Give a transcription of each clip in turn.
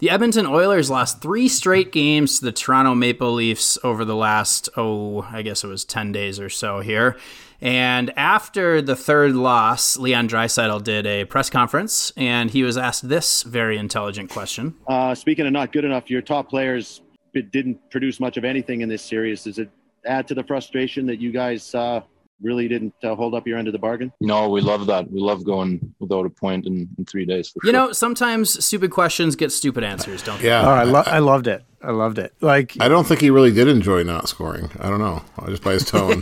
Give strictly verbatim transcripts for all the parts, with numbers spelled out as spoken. The Edmonton Oilers lost three straight games to the Toronto Maple Leafs over the last, oh, I guess it was ten days or so here. And after the third loss, Leon Draisaitl did a press conference, and he was asked this very intelligent question. Uh, speaking of not good enough, your top players didn't produce much of anything in this series. Does it add to the frustration that you guys uh, really didn't uh, hold up your end of the bargain? No, we love that. We love going without a point in, in three days. For you sure. know, sometimes stupid questions get stupid answers, don't yeah. they? Yeah, oh, I, lo- I loved it. I loved it. Like, I don't think he really did enjoy not scoring. I don't know. Just by his tone.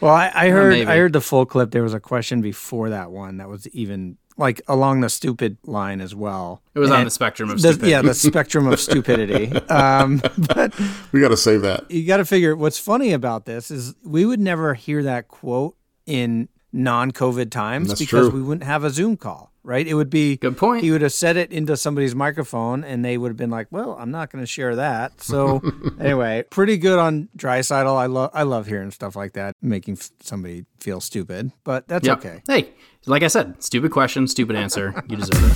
Well, I, I heard well, I heard the full clip. There was a question before that one that was even like along the stupid line as well. It was and on the spectrum of stupidity. The, yeah, the spectrum of stupidity. Um, but we got to save that. You got to figure what's funny about this is we would never hear that quote in non-COVID times That's because true. we wouldn't have a Zoom call. Right? It would be good point. He would have said it into somebody's microphone and they would have been like, well, I'm not going to share that. So anyway, pretty good on Draisaitl. I love, I love hearing stuff like that, making f- somebody feel stupid, but that's yep. okay. Hey, like I said, stupid question, stupid answer. You deserve it.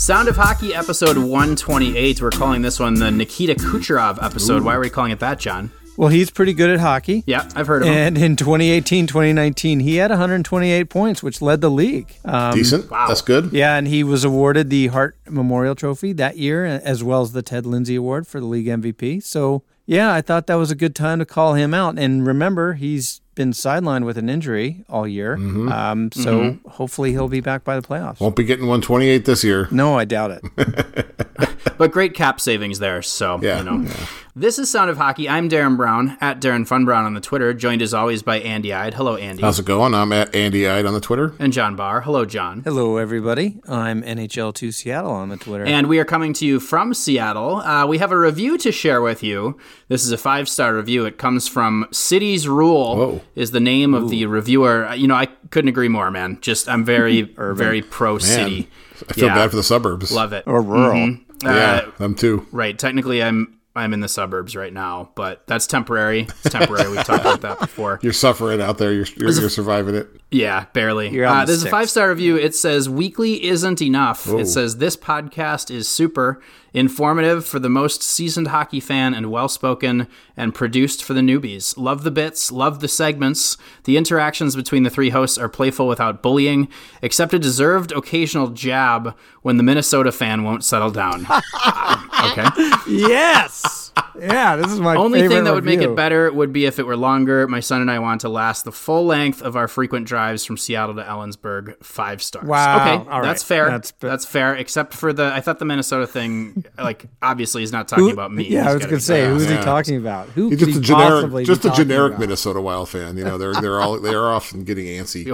Sound of Hockey episode one twenty-eight. We're calling this one the Nikita Kucherov episode. Ooh. Why are we calling it that, John? Well, he's pretty good at hockey. Yeah, I've heard of and him. And in twenty eighteen, twenty nineteen, he had one hundred twenty-eight points, which led the league. Um, Decent. Wow. That's good. Yeah, and he was awarded the Hart Memorial Trophy that year, as well as the Ted Lindsay Award for the league M V P. So, yeah, I thought that was a good time to call him out. And remember, he's been sidelined with an injury all year. Mm-hmm. Um, so mm-hmm. hopefully he'll be back by the playoffs. Won't be getting one twenty-eight this year. No, I doubt it. But great cap savings there. So, yeah. you know, yeah. This is Sound of Hockey. I'm Darren Brown at Darren Fun Brown on the Twitter, joined as always by Andy Ide. Hello, Andy. How's it going? I'm at Andy Ide on the Twitter. And John Barr. Hello, John. Hello, everybody. I'm N H L two Seattle on the Twitter. And we are coming to you from Seattle. Uh, we have a review to share with you. This is a five-star review. It comes from Cities Rule. Whoa. Is the name Ooh. of the reviewer. You know, I couldn't agree more, man. Just, I'm very, very pro-city. I feel yeah. bad for the suburbs. Love it. Or rural. Mm-hmm. Yeah, uh, them too. Right. Technically, I'm I'm in the suburbs right now, but that's temporary. It's temporary. We've talked about that before. You're suffering out there. You're you're, you're surviving it. Yeah, barely. You're on uh, the there's sticks. A five-star review. It says, weekly isn't enough. Whoa. It says, this podcast is super informative for the most seasoned hockey fan and well-spoken and produced for the newbies. Love the bits. Love the segments. The interactions between the three hosts are playful without bullying, except a deserved occasional jab when the Minnesota fan won't settle down. Okay. Yes. Yeah, this is my only favorite thing that review. Would make it better would be if it were longer. My son and I want to last the full length of our frequent drive Drives from Seattle to Ellensburg, five stars. Wow. Okay, all that's right. fair. That's, that's fair, except for the, I thought the Minnesota thing, like, obviously he's not talking who, about me. Yeah, he's I was going to say, who's yeah. he talking about? Who could he possibly be talking about? Just a generic Minnesota Wild fan. You know, they're they're all they're often getting antsy.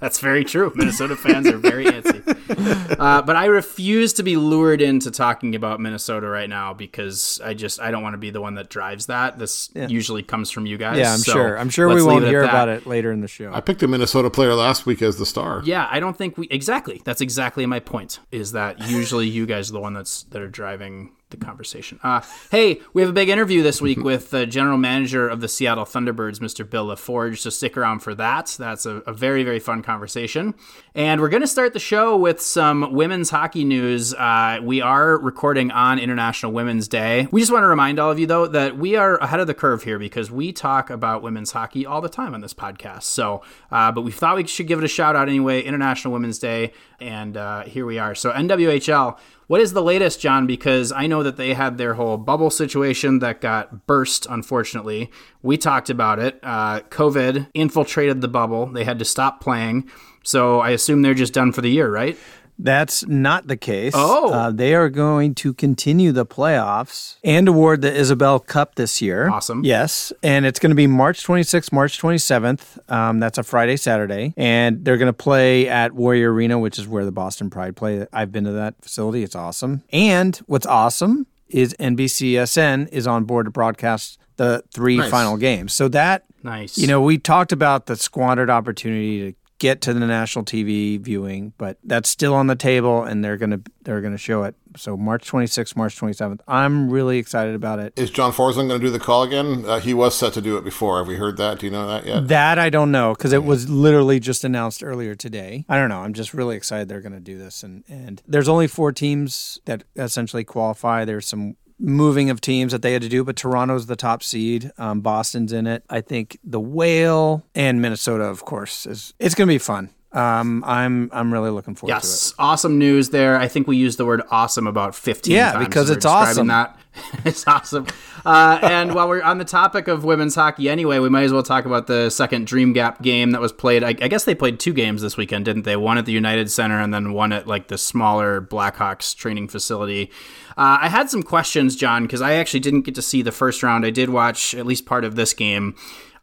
That's very true. Minnesota fans are very antsy. Uh, but I refuse to be lured into talking about Minnesota right now because I just, I don't want to be the one that drives that. This yeah. usually comes from you guys. Yeah, I'm so sure. I'm sure we won't hear about it later in the show. I picked a Minnesota player last week as the star. Yeah, I don't think we exactly. That's exactly my point. Is that usually you guys are the one that's that are driving the conversation. Uh, hey, we have a big interview this week with the general manager of the Seattle Thunderbirds, Mister Bill LaForge, so stick around for that. That's a, a very, very fun conversation. And we're going to start the show with some women's hockey news. Uh, we are recording on International Women's Day. We just want to remind all of you, though, that we are ahead of the curve here because we talk about women's hockey all the time on this podcast. So, uh, but we thought we should give it a shout out anyway, International Women's Day, and uh, here we are. So N W H L, what is the latest, John? Because I know that they had their whole bubble situation that got burst, unfortunately. We talked about it. Uh, COVID infiltrated the bubble. They had to stop playing. So I assume they're just done for the year, right? That's not the case. Oh. Uh, they are going to continue the playoffs and award the Isabel Cup this year. Awesome. Yes. And it's going to be March twenty-sixth, March twenty-seventh. Um, that's a Friday, Saturday. And they're going to play at Warrior Arena, which is where the Boston Pride play. I've been to that facility. It's awesome. And what's awesome is N B C S N is on board to broadcast the three nice. final games. So that, nice. you know, we talked about the squandered opportunity to get to the national T V viewing, but that's still on the table, and they're gonna they're gonna show it. So March twenty-sixth, March twenty-seventh. I'm really excited about it. Is John Forslund going to do the call again? Uh, he was set to do it before. Have we heard that? Do you know that yet? That I don't know, because it was literally just announced earlier today. I don't know. I'm just really excited they're going to do this, and and there's only four teams that essentially qualify. There's some moving of teams that they had to do, but Toronto's the top seed. Um, Boston's in it. I think the Whale and Minnesota, of course, is it's going to be fun. Um, I'm I'm really looking forward yes. to it. Yes, awesome news there. I think we used the word awesome about fifteen yeah, times. Yeah, because it's awesome. That. It's awesome. Uh, and while we're on the topic of women's hockey anyway, we might as well talk about the second Dream Gap game that was played. I, I guess they played two games this weekend, didn't they? One at the United Center and then one at like the smaller Blackhawks training facility. Uh, I had some questions, John, because I actually didn't get to see the first round. I did watch at least part of this game.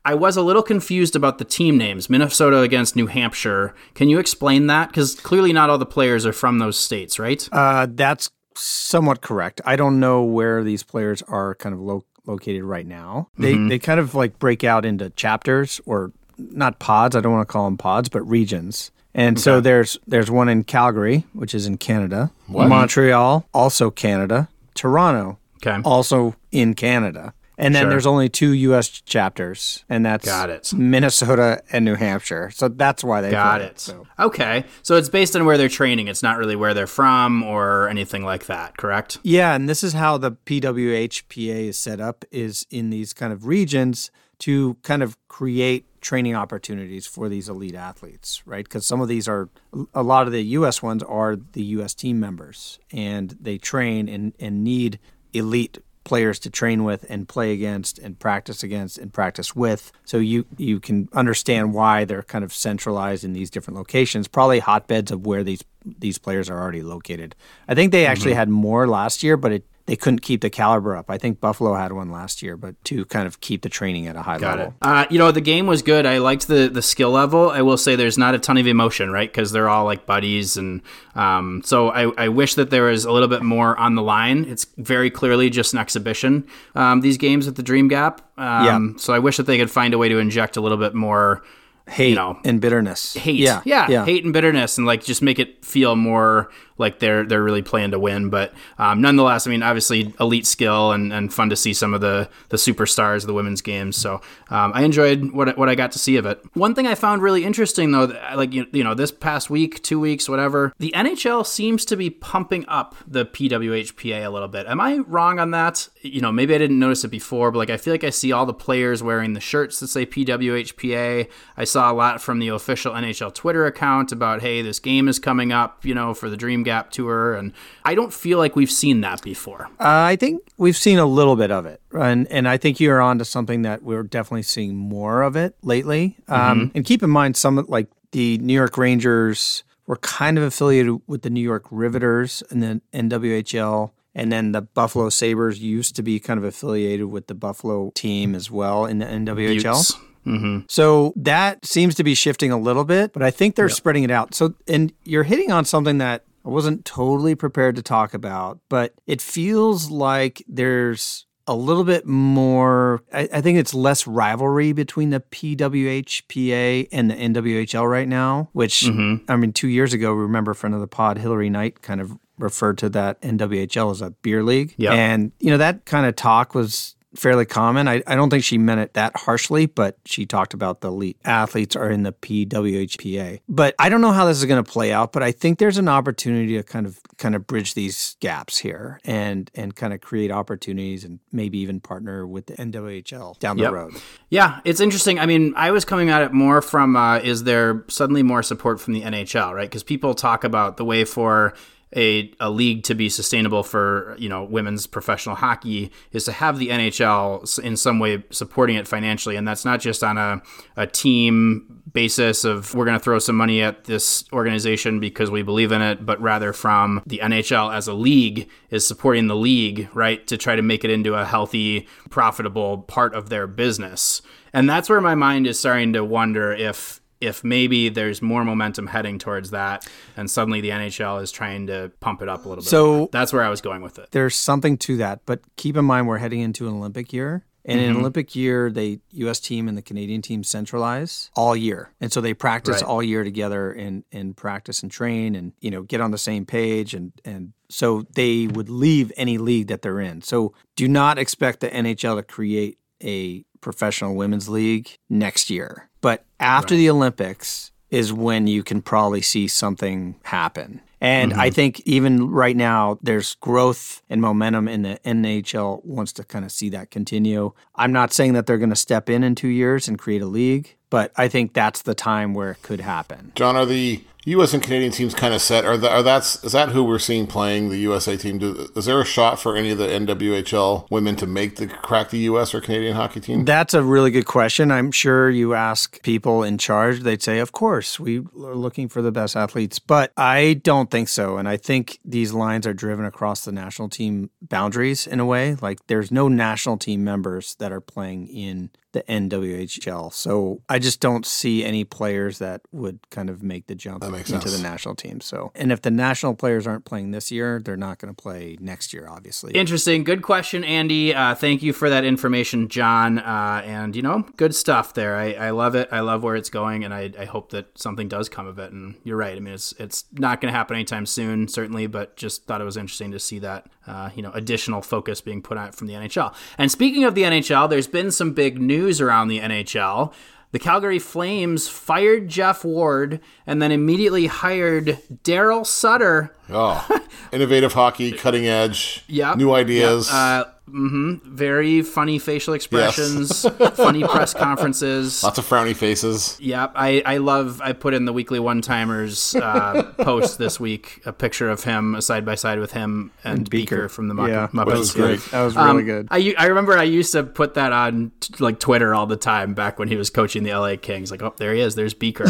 I was a little confused about the team names, Minnesota against New Hampshire. Can you explain that? Because clearly not all the players are from those states, right? Uh, that's somewhat correct. I don't know where these players are kind of lo- located right now. They mm-hmm. they kind of like break out into chapters, or not pods. I don't want to call them pods, but regions. And okay. so there's there's one in Calgary, which is in Canada. What? Montreal, also Canada. Toronto, okay. also in Canada. And then sure. there's only two U S chapters, and that's Got it. Minnesota and New Hampshire. So that's why they Got it. it so. Okay. So it's based on where they're training. It's not really where they're from or anything like that, correct? Yeah, and this is how the P W H P A is set up, is in these kind of regions to kind of create training opportunities for these elite athletes, right? Because some of these are, a lot of the U S ones are the U S team members, and they train and, and need elite players to train with and play against and practice against and practice with. So you you can understand why they're kind of centralized in these different locations, probably hotbeds of where these these players are already located. I think they actually mm-hmm. had more last year, but it, they couldn't keep the caliber up. I think Buffalo had one last year, but to kind of keep the training at a high Got level. Got it. Uh, you know, the game was good. I liked the, the skill level. I will say there's not a ton of emotion, right? Because they're all like buddies and... Um, so I, I wish that there was a little bit more on the line. It's very clearly just an exhibition, um, these games at the Dream Gap. Um, yeah. So I wish that they could find a way to inject a little bit more... Hate you know, and bitterness. Hate. Yeah. yeah. Yeah. Hate and bitterness, and like just make it feel more like they're they're really playing to win. But um, nonetheless, I mean, obviously elite skill and, and fun to see some of the, the superstars of the women's games. So um, I enjoyed what what I got to see of it. One thing I found really interesting, though, that, like, you, you know, this past week, two weeks, whatever, the N H L seems to be pumping up the P W H P A a little bit. Am I wrong on that? You know, maybe I didn't notice it before, but like I feel like I see all the players wearing the shirts that say P W H P A. I saw a lot from the official N H L Twitter account about, hey, this game is coming up, you know, for the Dream Gap tour. And I don't feel like we've seen that before. Uh, I think we've seen a little bit of it. And and I think you're on to something that we're definitely seeing more of it lately. Um, mm-hmm. And keep in mind, some like the New York Rangers were kind of affiliated with the New York Riveters and the N W H L. And then the Buffalo Sabres used to be kind of affiliated with the Buffalo team as well in the N W H L. Buttes. Mm-hmm. So that seems to be shifting a little bit, but I think they're yep. spreading it out. So, and you're hitting on something that I wasn't totally prepared to talk about, but it feels like there's a little bit more, I, I think it's less rivalry between the P W H P A and the N W H L right now, which, mm-hmm. I mean, two years ago, remember friend of the pod, Hillary Knight kind of referred to that N W H L as a beer league. Yep. And, you know, that kind of talk was fairly common. I, I don't think she meant it that harshly, but she talked about the elite athletes are in the P W H P A. But I don't know how this is going to play out, but I think there's an opportunity to kind of kind of bridge these gaps here and and kind of create opportunities and maybe even partner with the N W H L down the yep. road. Yeah, it's interesting. I mean, I was coming at it more from uh, is there suddenly more support from the N H L, right? Because people talk about the way for A, a league to be sustainable for, you know, women's professional hockey is to have the N H L in some way supporting it financially. And that's not just on a, a team basis of we're going to throw some money at this organization because we believe in it, but rather from the N H L as a league is supporting the league, right, to try to make it into a healthy, profitable part of their business. And that's where my mind is starting to wonder if if maybe there's more momentum heading towards that and suddenly the N H L is trying to pump it up a little bit. So that's where I was going with it. There's something to that, but keep in mind we're heading into an Olympic year. And mm-hmm. in an Olympic year, the U S team and the Canadian team centralize all year. And so they practice right. all year together and, and practice and train and, you know, get on the same page. And, and so they would leave any league that they're in. So do not expect the N H L to create a professional women's league next year. But after right. the Olympics is when you can probably see something happen. And mm-hmm. I think even right now, there's growth and momentum in the N H L wants to kind of see that continue. I'm not saying that they're going to step in in two years and create a league, but I think that's the time where it could happen. John, are the U S and Canadian teams kind of set? Are, the, are that's is that who we're seeing playing the U S A team? Do, is there a shot for any of the N W H L women to make the crack the U S or Canadian hockey team? That's a really good question. I'm sure you ask people in charge, they'd say, of course, we are looking for the best athletes. But I don't think so. And I think these lines are driven across the national team boundaries in a way. Like there's no national team members that are playing in the N W H L. So I just don't see any players that would kind of make the jump into sense. The national team. So, and if the national players aren't playing this year, they're not going to play next year, obviously. Interesting. Good question, Andy. Uh, thank you for that information, John. Uh, and, you know, good stuff there. I, I love it. I love where it's going, and I, I hope that something does come of it. And you're right. I mean, it's it's not going to happen anytime soon, certainly, but just thought it was interesting to see that, uh, you know, additional focus being put on it from the N H L. And speaking of the N H L, there's been some big news News around the N H L. The Calgary Flames fired Geoff Ward and then immediately hired Daryl Sutter. Oh, innovative hockey, cutting edge, yep, new ideas. Yep. Uh, mm-hmm. Very funny facial expressions, yes. Funny press conferences. Lots of frowny faces. Yep. I, I love, I put in the weekly one-timers uh, post this week, a picture of him, a side-by-side with him and, and Beaker. Beaker from the Muppet, yeah, Muppets. That was great. That was really um, good. I, I remember I used to put that on t- like Twitter all the time back when he was coaching the L A Kings. Like, oh, there he is. There's Beaker.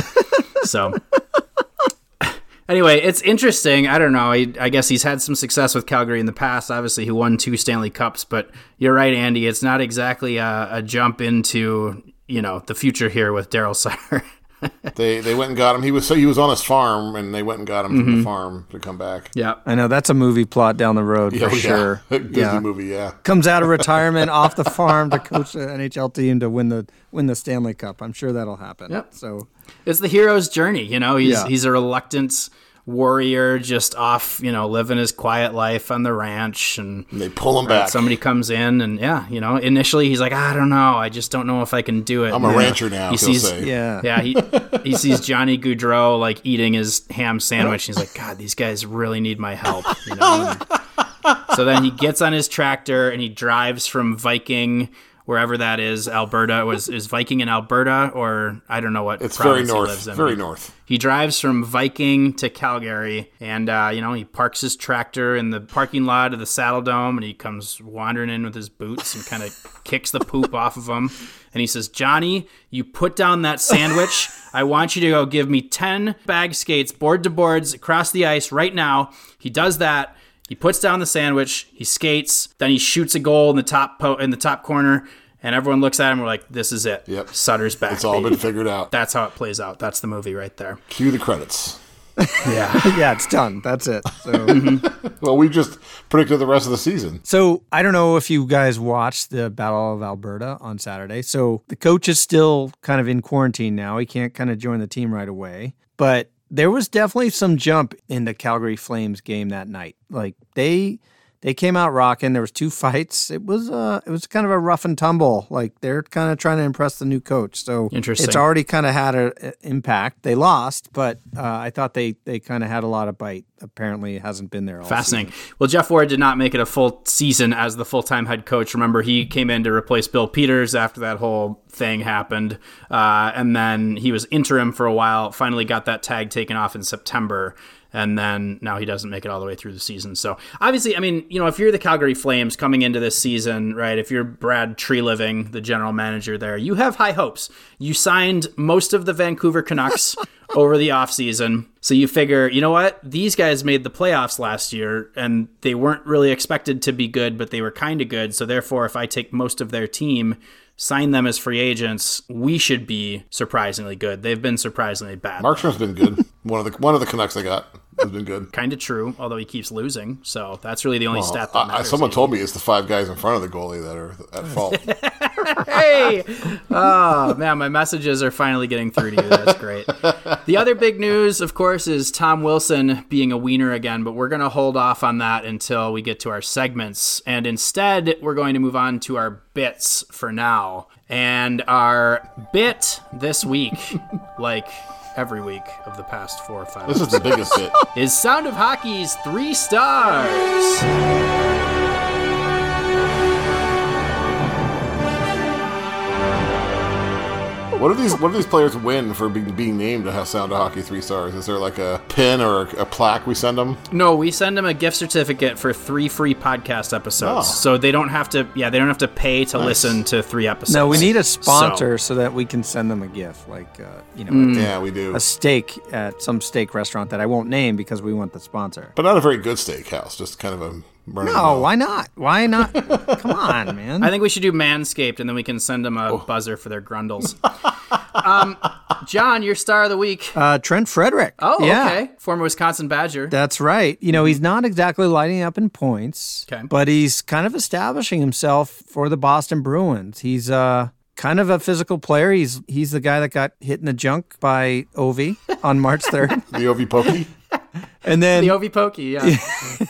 So... Anyway, it's interesting. I don't know. I, I guess he's had some success with Calgary in the past. Obviously, he won two Stanley Cups, but you're right, Andy. It's not exactly a, a jump into, you know, the future here with Daryl Sutter. they they went and got him. He was so he was on his farm, and they went and got him mm-hmm. from the farm to come back. Yeah, I know that's a movie plot down the road for yeah, sure. Yeah. Disney yeah. movie, yeah. Comes out of retirement off the farm to coach the N H L team to win the win the Stanley Cup. I'm sure that'll happen. Yep. So it's the hero's journey, you know. He's yeah. he's a reluctant warrior, just off, you know, living his quiet life on the ranch, and, and they pull him right, back. Somebody comes in, and yeah, you know, initially he's like, I don't know, I just don't know if I can do it. I'm and a rancher now. He sees, say. yeah, yeah, he he sees Johnny Gaudreau like eating his ham sandwich. And he's like, God, these guys really need my help. You know. And so then he gets on his tractor and he drives from Viking. Wherever that is, Alberta was is Viking in Alberta, or I don't know what it's province very north, he lives in. Very north. He drives from Viking to Calgary, and uh, you know he parks his tractor in the parking lot of the Saddle Dome, and he comes wandering in with his boots and kind of kicks the poop off of him, and he says, "Johnny, you put down that sandwich. I want you to go give me ten bag skates, board to boards, across the ice right now." He does that. He puts down the sandwich, he skates, then he shoots a goal in the top po- in the top corner, and everyone looks at him and we're like, this is it. Yep. Sutter's back. It's all baby. Been figured out. That's how it plays out. That's the movie right there. Cue the credits. Yeah. Yeah, it's done. That's it. So. Mm-hmm. Well, we just predicted the rest of the season. So I don't know if you guys watched the Battle of Alberta on Saturday. So the coach is still kind of in quarantine now. He can't kind of join the team right away, but there was definitely some jump in the Calgary Flames game that night. Like they, they came out rocking. There was two fights. It was uh it was kind of a rough and tumble. Like they're kind of trying to impress the new coach. So it's already kind of had an impact. They lost, but uh, I thought they they kind of had a lot of bite. Apparently it hasn't been there all fascinating season. Well, Geoff Ward did not make it a full season as the full-time head coach. Remember, he came in to replace Bill Peters after that whole thing happened, uh, and then he was interim for a while, finally got that tag taken off in September, and then now he doesn't make it all the way through the season. So obviously, I mean, you know, if you're the Calgary Flames coming into this season, right, if you're Brad Treliving, the general manager there, you have high hopes. You signed most of the Vancouver Canucks over the offseason. So you figure, you know what? These guys made the playoffs last year, and they weren't really expected to be good, but they were kind of good. So therefore, if I take most of their team, sign them as free agents, we should be surprisingly good. They've been surprisingly bad. Markstrom's been good. One of the one of the Canucks I got. has been good. Kind of true, although he keeps losing. So that's really the only well, stat that matters. I, someone told me it's the five guys in front of the goalie that are at fault. Hey! Oh, man, my messages are finally getting through to you. That's great. The other big news, of course, is Tom Wilson being a wiener again, but we're going to hold off on that until we get to our segments. And instead, we're going to move on to our bits for now. And our bit this week, like every week of the past four or five weeks. This is the biggest bit. Is Sound of Hockey's Three Stars. What do these What do these players win for being, being named to have Sound of Hockey three stars? Is there like a pin or a, a plaque we send them? No, we send them a gift certificate for three free podcast episodes, oh. so they don't have to. Yeah, they don't have to pay to nice. listen to three episodes. No, we need a sponsor so, so that we can send them a gift, like uh, you know, mm. a, yeah, we do a steak at some steak restaurant that I won't name because we want the sponsor, but not a very good steakhouse, just kind of a. No, why not? Why not? Come on, man. I think we should do Manscaped, and then we can send them a oh. buzzer for their grundles. um, John, your star of the week. Uh, Trent Frederick. Oh, yeah. Okay. Former Wisconsin Badger. That's right. You know, he's not exactly lighting up in points, okay. but he's kind of establishing himself for the Boston Bruins. He's uh, kind of a physical player. He's, he's the guy that got hit in the junk by Ovi on March third. The Ovi Pokey. And then the Ovi Pokey, yeah.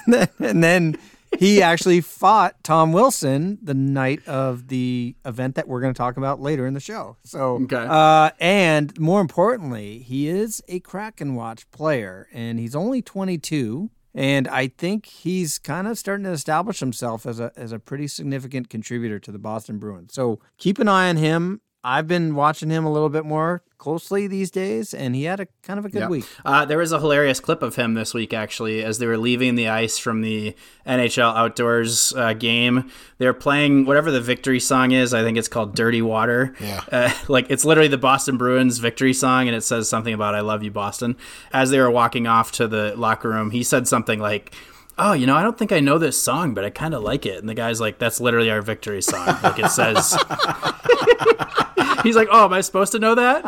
and, then, and then he actually fought Tom Wilson the night of the event that we're going to talk about later in the show. So, okay. uh, and more importantly, he is a Kraken Watch player, and he's only twenty-two. And I think he's kind of starting to establish himself as a as a pretty significant contributor to the Boston Bruins. So keep an eye on him. I've been watching him a little bit more closely these days, and he had a kind of a good yep. week. Uh, there was a hilarious clip of him this week, actually, as they were leaving the ice from the N H L Outdoors uh, game. They were playing whatever the victory song is. I think it's called Dirty Water. Yeah. Uh, like, it's literally the Boston Bruins victory song, and it says something about, I love you, Boston. As they were walking off to the locker room, he said something like, oh, you know, I don't think I know this song, but I kind of like it. And the guy's like, that's literally our victory song. Like, it says... He's like, oh, am I supposed to know that?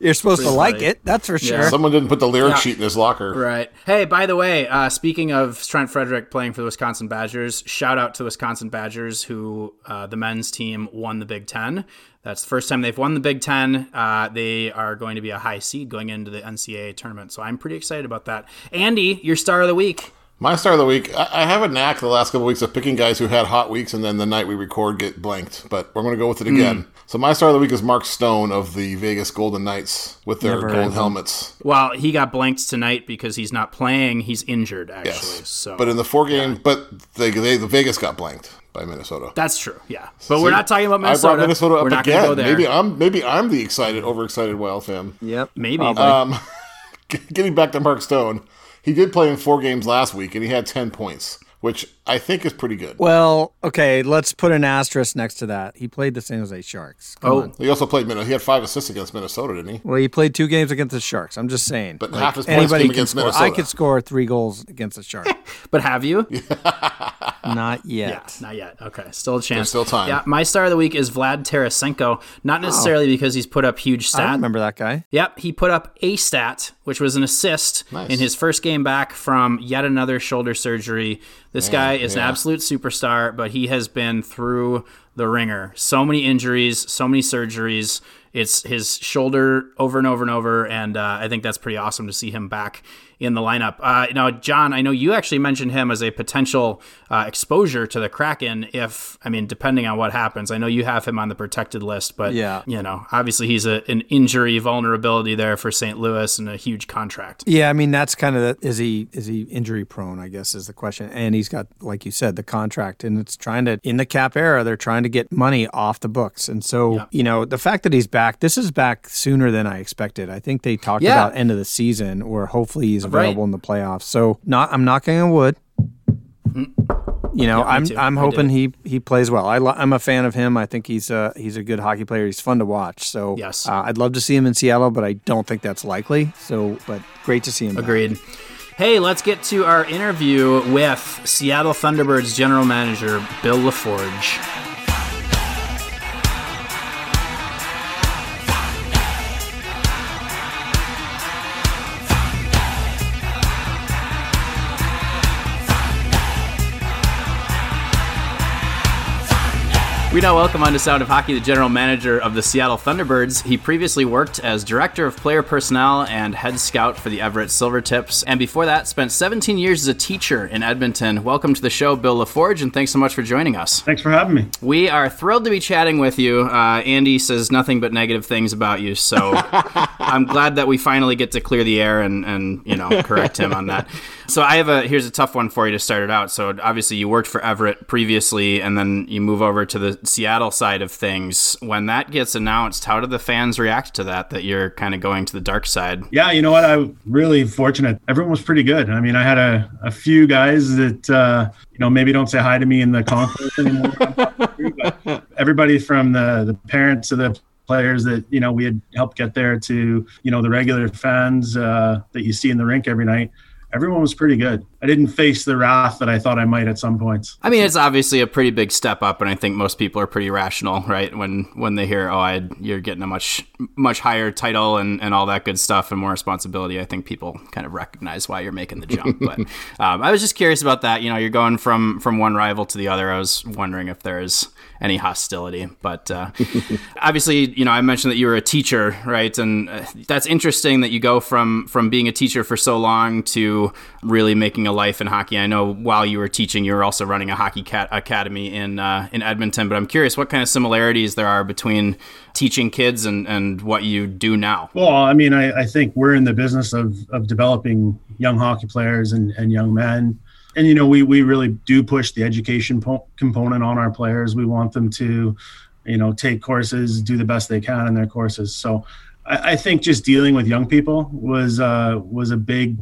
You're supposed Pretty to like funny. It, that's for sure. Yeah. Someone didn't put the lyric yeah. sheet in his locker. Right. Hey, by the way, uh, speaking of Trent Frederick playing for the Wisconsin Badgers, shout out to the Wisconsin Badgers, who uh, the men's team won the Big Ten. That's the first time they've won the Big Ten. Uh, they are going to be a high seed going into the N C double A tournament, so I'm pretty excited about that. Andy, your star of the week. My star of the week, I have a knack the last couple of weeks of picking guys who had hot weeks and then the night we record get blanked, but we're going to go with it again. Mm. So my star of the week is Mark Stone of the Vegas Golden Knights with their Never gold helmets. Well, he got blanked tonight because he's not playing. He's injured, actually. Yes. So, but in the four game, yeah. but they, they, the Vegas got blanked by Minnesota. That's true, yeah. But See, we're not talking about Minnesota. I brought Minnesota up we're not again. Go there. Maybe I'm maybe I'm the excited, overexcited Wild fan. Yep, maybe. Um, getting back to Mark Stone. He did play in four games last week, and he had ten points, which I think is pretty good. Well, okay, let's put an asterisk next to that. He played the San Jose Sharks. Come oh, on. He also played Minnesota. He had five assists against Minnesota, didn't he? Well, he played two games against the Sharks. I'm just saying. But like, half his points came against score. Minnesota. I could score three goals against the Sharks. But have you? Not yet. Yeah, not yet. Okay, still a chance. There's still time. Yeah, my star of the week is Vlad Tarasenko. Not necessarily oh. because he's put up huge stat. I remember that guy. Yep, he put up a stat, which was an assist nice. in his first game back from yet another shoulder surgery. This Man, guy is yeah. an absolute superstar, but he has been through the ringer. So many injuries, so many surgeries. It's his shoulder over and over and over, and uh, I think that's pretty awesome to see him back in the lineup. Uh, now, John, I know you actually mentioned him as a potential uh, exposure to the Kraken if, I mean, depending on what happens. I know you have him on the protected list, but, yeah. you know, obviously he's a, an injury vulnerability there for Saint Louis and a huge contract. Yeah, I mean, that's kind of the, is he is he injury prone, I guess, is the question. And he's got, like you said, the contract, and it's trying to, in the cap era, they're trying to get money off the books. And so, yeah. you know, the fact that he's back, this is back sooner than I expected. I think they talked yeah. about end of the season, or hopefully he's available right. in the playoffs. So not, I'm knocking on wood. You know, yeah, I'm too. I'm hoping he, he plays well. I lo- I'm a fan of him. I think he's a he's a good hockey player. He's fun to watch. So yes. uh, I'd love to see him in Seattle, but I don't think that's likely. So, but great to see him. Agreed. Back. Hey, let's get to our interview with Seattle Thunderbirds general manager Bill LaForge. We now welcome on to Sound of Hockey the general manager of the Seattle Thunderbirds. He previously worked as director of player personnel and head scout for the Everett Silver Tips, and before that spent seventeen years as a teacher in Edmonton. Welcome to the show, Bill LaForge, and thanks so much for joining us. Thanks for having me. We are thrilled to be chatting with you. Uh, Andy says nothing but negative things about you, so I'm glad that we finally get to clear the air and, and you know, correct him on that. So I have a here's a tough one for you to start it out. So obviously you worked for Everett previously, and then you move over to the Seattle side of things. When that gets announced, how do the fans react to that, that you're kind of going to the dark side? Yeah, you know what? I'm really fortunate. Everyone was pretty good. I mean, I had a, a few guys that, uh, you know, maybe don't say hi to me in the conference anymore. But everybody from the, the parents to the players that, you know, we had helped get there to, you know, the regular fans uh, that you see in the rink every night. Everyone was pretty good. I didn't face the wrath that I thought I might at some points. I mean, it's obviously a pretty big step up, and I think most people are pretty rational, right? When when they hear, oh, I, you're getting a much much higher title and, and all that good stuff and more responsibility, I think people kind of recognize why you're making the jump. But um, I was just curious about that. You know, you're going from, from one rival to the other. I was wondering if there is any hostility. But uh, obviously, you know, I mentioned that you were a teacher, right? And uh, that's interesting that you go from, from being a teacher for so long to really making a life in hockey. I know while you were teaching, you were also running a hockey cat academy in uh, in Edmonton, but I'm curious what kind of similarities there are between teaching kids and, and what you do now. Well, I mean, I, I think we're in the business of, of developing young hockey players and, and young men. And, you know, we, we really do push the education po- component on our players. We want them to, you know, take courses, do the best they can in their courses. So I, I think just dealing with young people was uh, was a big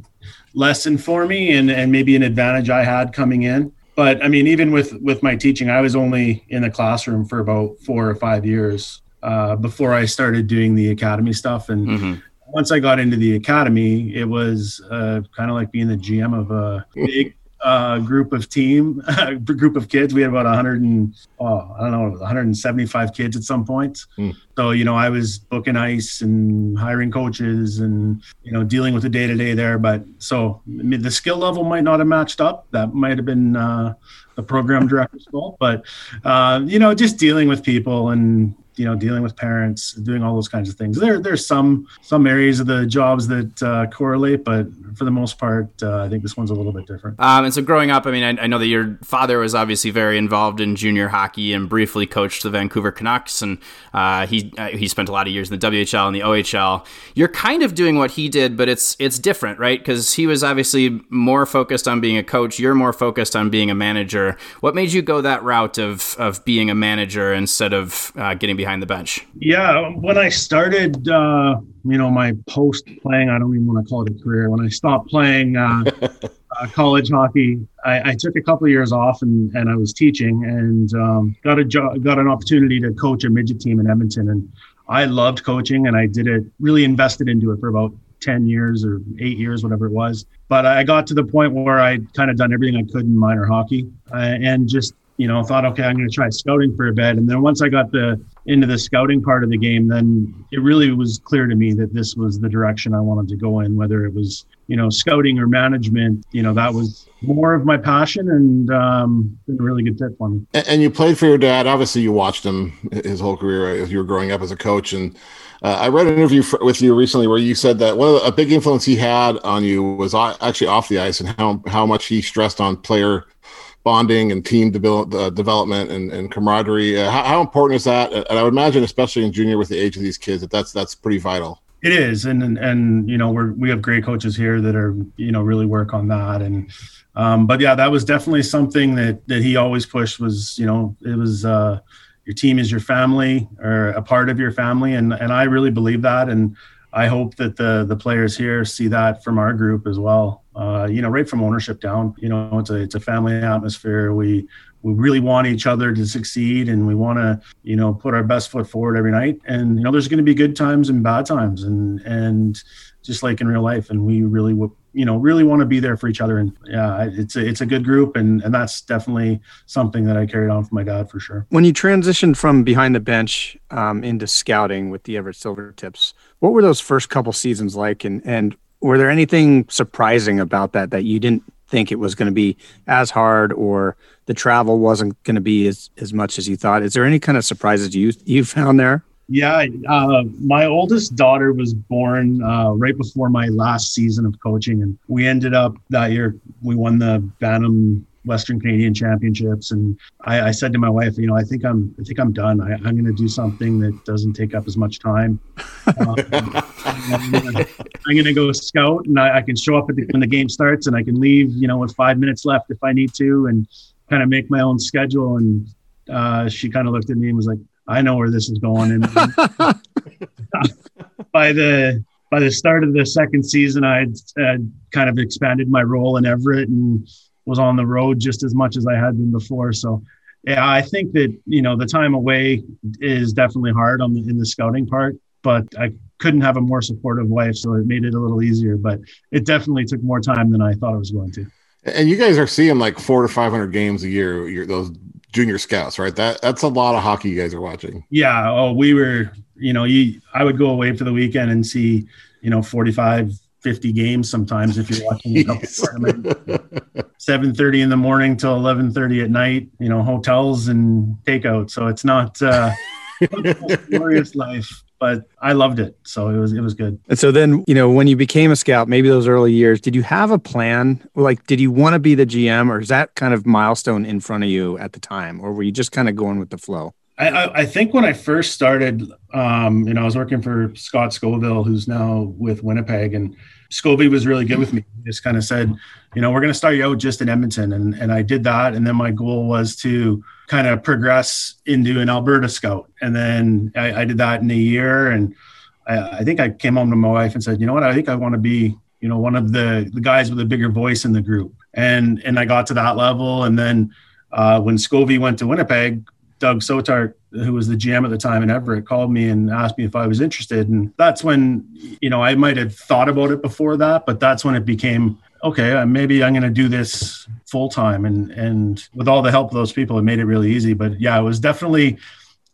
lesson for me and, and maybe an advantage I had coming in. But I mean, even with, with my teaching, I was only in the classroom for about four or five years uh, before I started doing the academy stuff. And mm-hmm. once I got into the academy, it was uh, kind of like being the G M of a big uh, group of team, group of kids. We had about one hundred and, oh, I don't know, one hundred seventy-five kids at some point. Mm. So, you know, I was booking ice and hiring coaches and, you know, dealing with the day-to-day there. But so I mean, the skill level might not have matched up. That might have been uh, the program director's fault. But, uh, you know, just dealing with people and, you know, dealing with parents, doing all those kinds of things. There, there's some some areas of the jobs that uh, correlate, but for the most part, uh, I think this one's a little bit different. Um, and so growing up, I mean, I, I know that your father was obviously very involved in junior hockey and briefly coached the Vancouver Canucks, and uh, he uh, he spent a lot of years in the W H L and the O H L. You're kind of doing what he did, but it's it's different, right? Because he was obviously more focused on being a coach. You're more focused on being a manager. What made you go that route of, of being a manager instead of uh, getting behind the bench? Yeah, when I started, uh, you know, my post-playing, I don't even want to call it a career. When I stopped playing uh, uh, college hockey, I, I took a couple of years off and, and I was teaching and um, got a jo- got an opportunity to coach a midget team in Edmonton. And I loved coaching and I did it, really invested into it for about ten years or eight years, whatever it was. But I got to the point where I'd kind of done everything I could in minor hockey uh, and just, you know, thought, okay, I'm going to try scouting for a bit. And then once I got the into the scouting part of the game, then it really was clear to me that this was the direction I wanted to go in, whether it was, you know, scouting or management. You know, that was more of my passion and um, been a really good fit for me. And you played for your dad. Obviously, you watched him his whole career as you were growing up as a coach. And uh, I read an interview for, with you recently where you said that one of the, a big influence he had on you was actually off the ice and how, how much he stressed on player bonding and team devel- uh, development and, and camaraderie. Uh, how, how important is that? And I would imagine, especially in junior with the age of these kids, that that's, that's pretty vital. It is. And, and, and you know, we're, we have great coaches here that are, you know, really work on that. And, um, but yeah, that was definitely something that, that he always pushed was, you know, it was, uh, your team is your family or a part of your family. And, and I really believe that. And I hope that the, the players here see that from our group as well. Uh, you know, right from ownership down, you know, it's a, it's a family atmosphere. We, we really want each other to succeed and we want to, you know, put our best foot forward every night. And, you know, there's going to be good times and bad times and, and just like in real life. And we really, w- you know, really want to be there for each other. And yeah, it's a, it's a good group. And, and that's definitely something that I carried on from my dad for sure. When you transitioned from behind the bench um, into scouting with the Everett Silver Tips, what were those first couple seasons like? And, and, were there anything surprising about that that you didn't think it was going to be as hard, or the travel wasn't going to be as, as much as you thought. Is there any kind of surprises you you found there? Yeah, uh, my oldest daughter was born uh, right before my last season of coaching, and we ended up that year, we won the Bantam Western Canadian Championships, and I, I said to my wife, you know, I think I'm, I think I'm done. I, I'm going to do something that doesn't take up as much time. Um, I'm going to go scout, and I, I can show up at the, when the game starts, and I can leave, you know, with five minutes left if I need to, and kind of make my own schedule. And uh, she kind of looked at me and was like, I know where this is going. And by the by the start of the second season, I had uh, kind of expanded my role in Everett and was on the road just as much as I had been before. So, yeah, I think that, you know, the time away is definitely hard on the, in the scouting part, but I couldn't have a more supportive wife, so it made it a little easier. But it definitely took more time than I thought it was going to. And you guys are seeing like four to five hundred games a year. You're, those junior scouts, right? That that's a lot of hockey you guys are watching. Yeah. Oh, we were. You know, you I would go away for the weekend and see, you know, forty-five, fifty games sometimes if you're watching a couple tournament. Seven thirty in the morning till eleven thirty at night. You know, hotels and takeout. So it's not uh, a glorious life. But I loved it. So it was, it was good. And so then, you know, when you became a scout, maybe those early years, did you have a plan? Like, did you want to be the G M, or is that kind of milestone in front of you at the time? Or were you just kind of going with the flow? I, I, I think when I first started, um, you know, I was working for Scott Scoville, who's now with Winnipeg, and Scoville was really good with me. He just kind of said, you know, we're going to start you out just in Edmonton. And, and I did that. And then my goal was to kind of progress into an Alberta scout. And then I, I did that in a year. And I, I think I came home to my wife and said, you know what, I think I want to be, you know, one of the, the guys with a bigger voice in the group. And, and I got to that level. And then uh, when Scoville went to Winnipeg, Doug Sotart, who was the G M at the time in Everett, called me and asked me if I was interested. And that's when, you know, I might have thought about it before that, but that's when it became, okay, maybe I'm going to do this full time. And, and with all the help of those people, it made it really easy. But yeah, it was definitely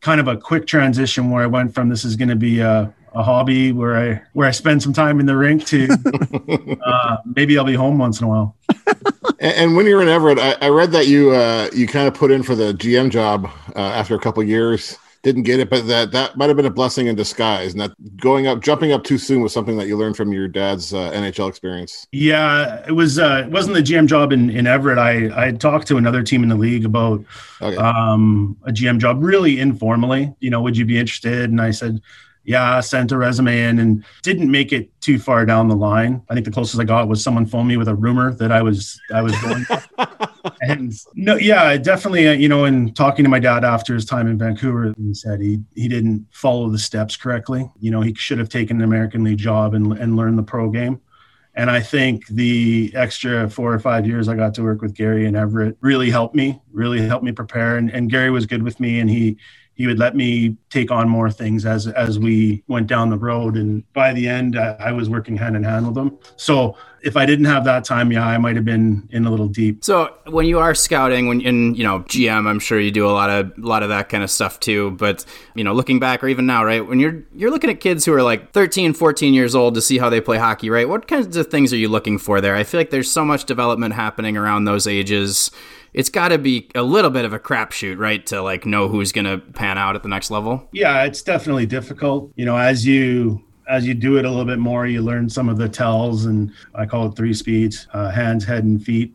kind of a quick transition where I went from this is going to be a, a hobby where I, where I spend some time in the rink to uh, maybe I'll be home once in a while. And when you were in Everett, I, I read that you uh, you kind of put in for the G M job uh, after a couple of years, didn't get it, but that, that might have been a blessing in disguise. And that going up, jumping up too soon was something that you learned from your dad's uh, N H L experience. Yeah, it was. Uh, it wasn't the G M job in, in Everett. I I talked to another team in the league about okay. um, a G M job, really informally. You know, would you be interested? And I said, yeah, I sent a resume in and didn't make it too far down the line. I think the closest I got was someone phoned me with a rumor that I was I was going. And no, yeah, definitely, you know, in talking to my dad after his time in Vancouver, he said he, he didn't follow the steps correctly. You know, he should have taken an American League job and and learned the pro game. And I think the extra four or five years I got to work with Gary and Everett really helped me, really helped me prepare. And, and Gary was good with me, and he he would let me take on more things as as we went down the road. And by the end, I, I was working hand in hand with them. So if I didn't have that time, yeah, I might have been in a little deep. So when you are scouting, when in you know G M, I'm sure you do a lot of a lot of that kind of stuff too. But you know, looking back or even now, right, when you're you're looking at kids who are like thirteen, fourteen years old to see how they play hockey, right? What kinds of things are you looking for there? I feel like there's so much development happening around those ages. It's got to be a little bit of a crapshoot, right, to like know who's going to pan out at the next level. Yeah, it's definitely difficult. You know, as you as you do it a little bit more, you learn some of the tells, and I call it three speeds: uh, hands, head, and feet.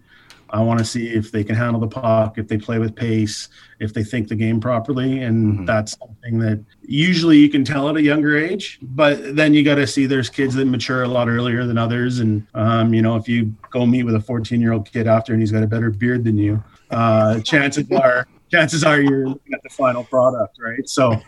I want to see if they can handle the puck, if they play with pace, if they think the game properly. And mm-hmm. that's something that usually you can tell at a younger age, but then you got to see there's kids that mature a lot earlier than others. And, um, you know, if you go meet with a fourteen-year-old kid after and he's got a better beard than you, uh, chances are chances are you're looking at the final product, right? So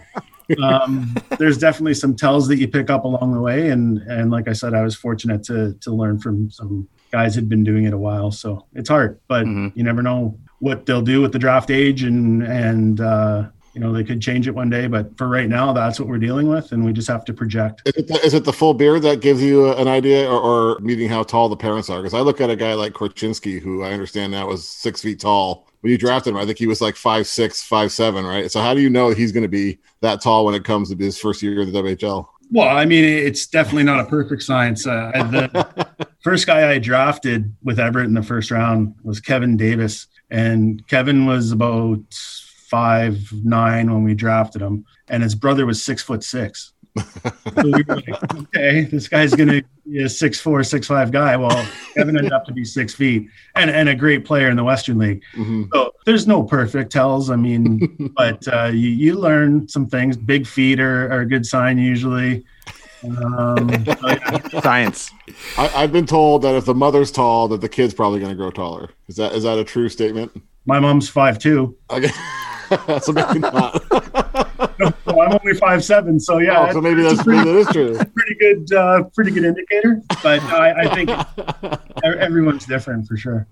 um, there's definitely some tells that you pick up along the way. And, and like I said, I was fortunate to to learn from some guys had been doing it a while, so it's hard, but mm-hmm. you never know what they'll do with the draft age, and and uh you know, they could change it one day, but for right now that's what we're dealing with, and we just have to project. Is it the, is it the full beard that gives you an idea, or, or meeting how tall the parents are? Because I look at a guy like Korchinski, who I understand now is six feet tall. When you drafted him, I think he was like five six, five seven, right? So how do you know he's going to be that tall when it comes to his first year in the W H L? Well, I mean, it's definitely not a perfect science. Uh, the, first guy I drafted with Everett in the first round was Kevin Davis. And Kevin was about five, nine when we drafted him. And his brother was six foot six. So we were like, okay, this guy's going to be a six, four, six, five guy. Well, Kevin ended up to be six feet and, and a great player in the Western League. Mm-hmm. So there's no perfect tells. I mean, but uh, you, you learn some things. Big feet are, are a good sign usually. Um, so yeah. Science. I, I've been told that if the mother's tall, that the kid's probably going to grow taller. Is that is that a true statement? My mom's five two. Okay. So maybe not. No, I'm only five seven, so yeah. Oh, so maybe that's pretty, that is true. Pretty good, uh, pretty good indicator. But no, I, I think everyone's different for sure.